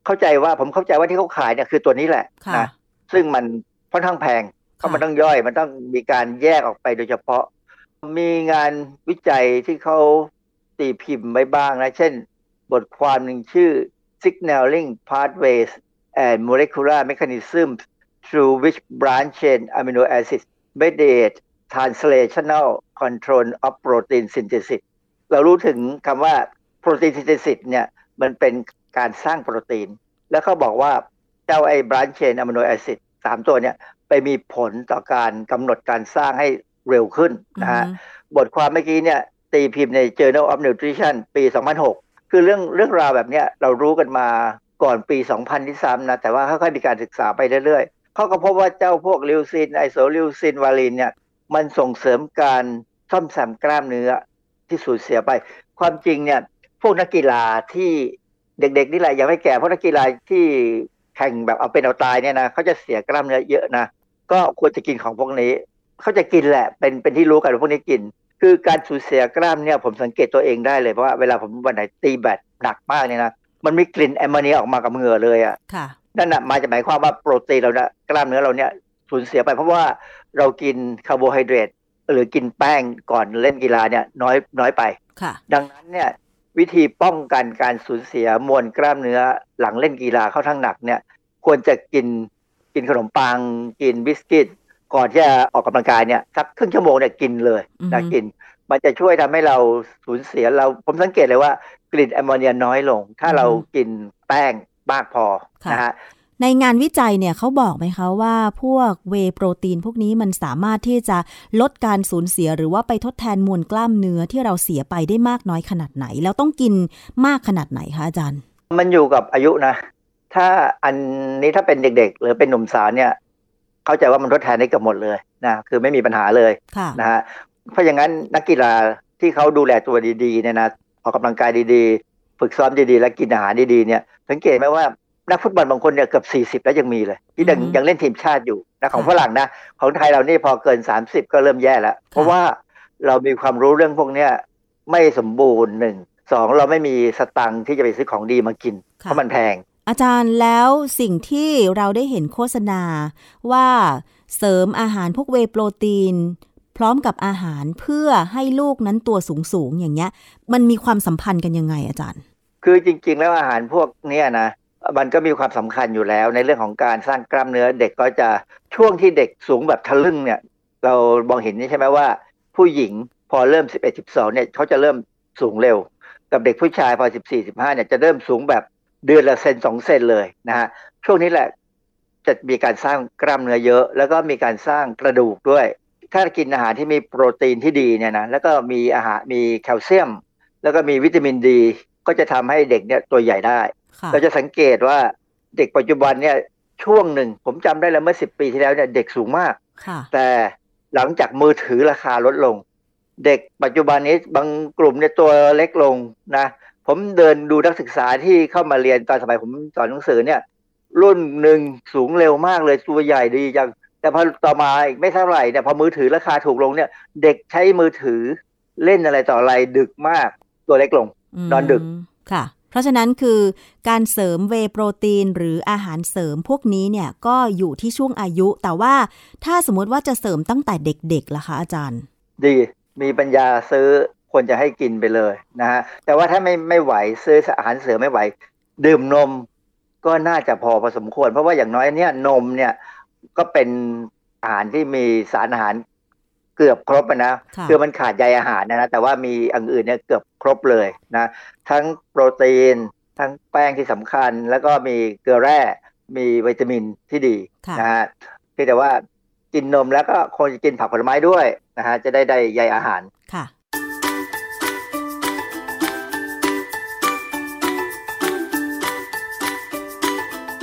เข้าใจว่าผมเข้าใจว่าที่เขาขายเนี่ยคือตัวนี้แหละนะซึ่งมันค่อนข้างแพงเพราะมันต้องย่อยมันต้องมีการแยกออกไปโดยเฉพาะมีงานวิจัยที่เขาตีพิมพ์ไว้บ้างนะเช่นบทความหนึ่งชื่อ Signaling Pathways and Molecular Mechanisms Through Which Branch Chain Amino Acids Mediate Translational Control of Protein Synthesis เรารู้ถึงคำว่า Protein Synthesis เนี่ยมันเป็นการสร้างโปรตีนแล้วเขาบอกว่าเจ้าไอ้ Branch Chain Amino Acid สามตัวเนี่ยไปมีผลต่อการกำหนดการสร้างให้เร็วขึ้นนะฮะ mm-hmm. บทความเมื่อกี้เนี่ยตีพิมพ์ใน Journal of Nutrition ปี สองพันหกคือเรื่องเรื่องราวแบบนี้เรารู้กันมาก่อนปีสองพันที่ซ้ำนะแต่ว่าค่อยๆมีการศึกษาไปเรื่อยๆเขาก็พบว่าเจ้าพวกลิวซินไอโซลิวซินวาลินเนี่ยมันส่งเสริมการซ่อมแซมกล้ามเนื้อที่สูญเสียไปความจริงเนี่ยพวกนักกีฬาที่เด็กๆนี่แหละยังไม่แก่เพราะนักกีฬาที่แข่งแบบเอาเป็นเอาตายเนี่ยนะเขาจะเสียกล้ามเนื้อเยอะนะก็ควรจะกินของพวกนี้เขาจะกินแหละเป็นเป็นที่รู้กันว่าพวกนี้กินคือการสูญเสียกล้ามเนี่ยผมสังเกตตัวเองได้เลยเพราะว่าเวลาผมวันไหนตีแบดหนักมากเนี่ยนะมันมีกลิ่นแอมโมเนียออกมากับเหงื่อเลยอ่ะนั่นน่ะมาจากหมายความว่าโปรตีนเราเนี่ยกล้ามเนื้อเราเนี่ยสูญเสียไปเพราะว่าเรากินคาร์โบไฮเดรตหรือกินแป้งก่อนเล่นกีฬาเนี่ยน้อยน้อยไปดังนั้นเนี่ยวิธีป้องกันการสูญเสียมวลกล้ามเนื้อหลังเล่นกีฬาเข้าทั้งหนักเนี่ยควรจะกินกินขนมปังกินบิสกิตก่อนที่จะออกกำลังกายเนี่ยสักครึ่งชั่วโมงเนี่ยกินเลยนะกินมันจะช่วยทำให้เราสูญเสียเราผมสังเกตเลยว่ากลิ่นแอมโมเนียน้อยลงถ้าเรากินแป้งมากพอนะฮะในงานวิจัยเนี่ยเขาบอกไหมคะว่าพวกเวย์โปรตีนพวกนี้มันสามารถที่จะลดการสูญเสียหรือว่าไปทดแทนมวลกล้ามเนื้อที่เราเสียไปได้มากน้อยขนาดไหนแล้วต้องกินมากขนาดไหนคะอาจารย์มันอยู่กับอายุนะถ้าอันนี้ถ้าเป็นเด็กๆหรือเป็นหนุ่มสาวเนี่ยเข้าใจว่ามันทดแทนได้เกือบหมดเลยนะคือไม่มีปัญหาเลยนะฮะเพราะอย่างนั้นนักกีฬาที่เขาดูแลตัวดีๆเนี่ยนะออกกำลังกายดีๆฝึกซ้อมดีๆและกินอาหารดีๆเนี่ยสังเกตไหมว่านักฟุตบอลบางคนเนี่ยเกือบสี่สิบแล้วยังมีเลยที่ยังยังเล่นทีมชาติอยู่นะของฝรั่งนะของไทยเรานี่พอเกินสามสิบก็เริ่มแย่แล้วเพราะว่าเรามีความรู้เรื่องพวกเนี้ยไม่สมบูรณ์หนึ่ง สองเราไม่มีสตังค์ที่จะไปซื้อของดีมากินเพราะมันแพงอาจารย์แล้วสิ่งที่เราได้เห็นโฆษณาว่าเสริมอาหารพวกเวย์โปรตีนพร้อมกับอาหารเพื่อให้ลูกนั้นตัวสูงๆอย่างเงี้ยมันมีความสัมพันธ์กันยังไงอาจารย์คือจริงๆแล้วอาหารพวกเนี้ยนะมันก็มีความสำคัญอยู่แล้วในเรื่องของการสร้างกล้ามเนื้อเด็กก็จะช่วงที่เด็กสูงแบบทะลึ่งเนี่ยเรามองเห็นนี่ใช่ไหมว่าผู้หญิงพอเริ่มสิบเอ็ด สิบสองเนี่ยเขาจะเริ่มสูงเร็วกับเด็กผู้ชายพอสิบสี่ สิบห้าเนี่ยจะเริ่มสูงแบบเดือนละเซนสองเซนเลยนะฮะช่วงนี้แหละจะมีการสร้างกล้ามเนื้อเยอะแล้วก็มีการสร้างกระดูกด้วยถ้ากินอาหารที่มีโปรตีนที่ดีเนี่ยนะแล้วก็มีอาหารมีแคลเซียมแล้วก็มีวิตามินดีก็จะทำให้เด็กเนี่ยตัวใหญ่ได้เราจะสังเกตว่าเด็กปัจจุบันเนี่ยช่วงหนึ่งผมจำได้แล้วเมื่อสิบปีที่แล้วเนี่ยเด็กสูงมากแต่หลังจากมือถือราคาลดลงเด็กปัจจุบันนี้บางกลุ่มเนี่ยตัวเล็กลงนะผมเดินดูนักศึกษาที่เข้ามาเรียนตอนสมัยผมสอนหนังสือเนี่ยรุ่นหนึ่งสูงเร็วมากเลยตัวใหญ่ดีจังแต่พอต่อมาอีกไม่เท่าไหร่เนี่ยพอมือถือราคาถูกลงเนี่ยเด็กใช้มือถือเล่นอะไรต่ออะไรดึกมากตัวเล็กลงนอนดึกค่ะเพราะฉะนั้นคือการเสริมเวย์โปรตีนหรืออาหารเสริมพวกนี้เนี่ยก็อยู่ที่ช่วงอายุแต่ว่าถ้าสมมติว่าจะเสริมตั้งแต่เด็กๆล่ะคะอาจารย์ดีมีปัญญาซื้อควรจะให้กินไปเลยนะฮะแต่ว่าถ้าไม่ไม่ไหวซื้ออาหารเสริมไม่ไหวดื่มนมก็น่าจะพอพอสมควรเพราะว่าอย่างน้อยเนี่ยนมเนี่ยก็เป็นอาหารที่มีสารอาหารเกือบครบนะคือมันขาดใยอาหารนะแต่ว่ามีอย่างอื่นเนี่ยเกือบครบเลยนะทั้งโปรตีนทั้งแป้งที่สำคัญแล้วก็มีเกลือแร่มีวิตามินที่ดีนะฮะแต่ว่ากินนมแล้วก็ควรจะกินผักผลไม้ด้วยนะฮะจะได้ได้ใยอาหาร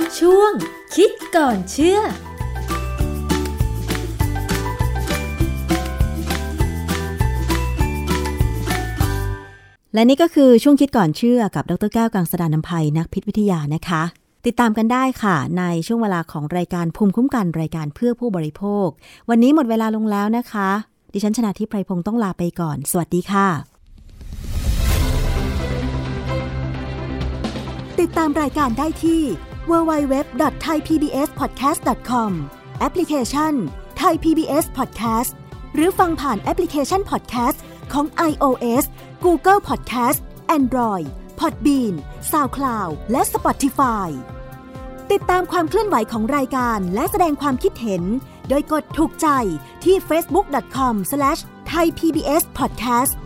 ค่ะช่วงคิดก่อนเชื่อ และนี่ก็คือช่วงคิดก่อนเชื่อกับดร.แก้ว กังสดาลอำไพนักพิษวิทยานะคะติดตามกันได้ค่ะในช่วงเวลาของรายการภูมิคุ้มกันรายการเพื่อผู้บริโภควันนี้หมดเวลาลงแล้วนะคะดิฉันชนาธิป ไพรพงษ์ต้องลาไปก่อนสวัสดีค่ะติดตามรายการได้ที่ ดับเบิลยู ดับเบิลยู ดับเบิลยู ดอท ไทย พี บี เอส พอดแคสต์ ดอท คอม แอปพลิเคชัน Thai พี บี เอส Podcast หรือฟังผ่านแอปพลิเคชัน Podcast ของ iOS Google Podcast Android Podbean SoundCloud และ Spotify ติดตามความเคลื่อนไหวของรายการและแสดงความคิดเห็นโดยกดถูกใจที่ เฟซบุ๊ก ดอท คอม สแลช ไทย พี บี เอส พอดแคสต์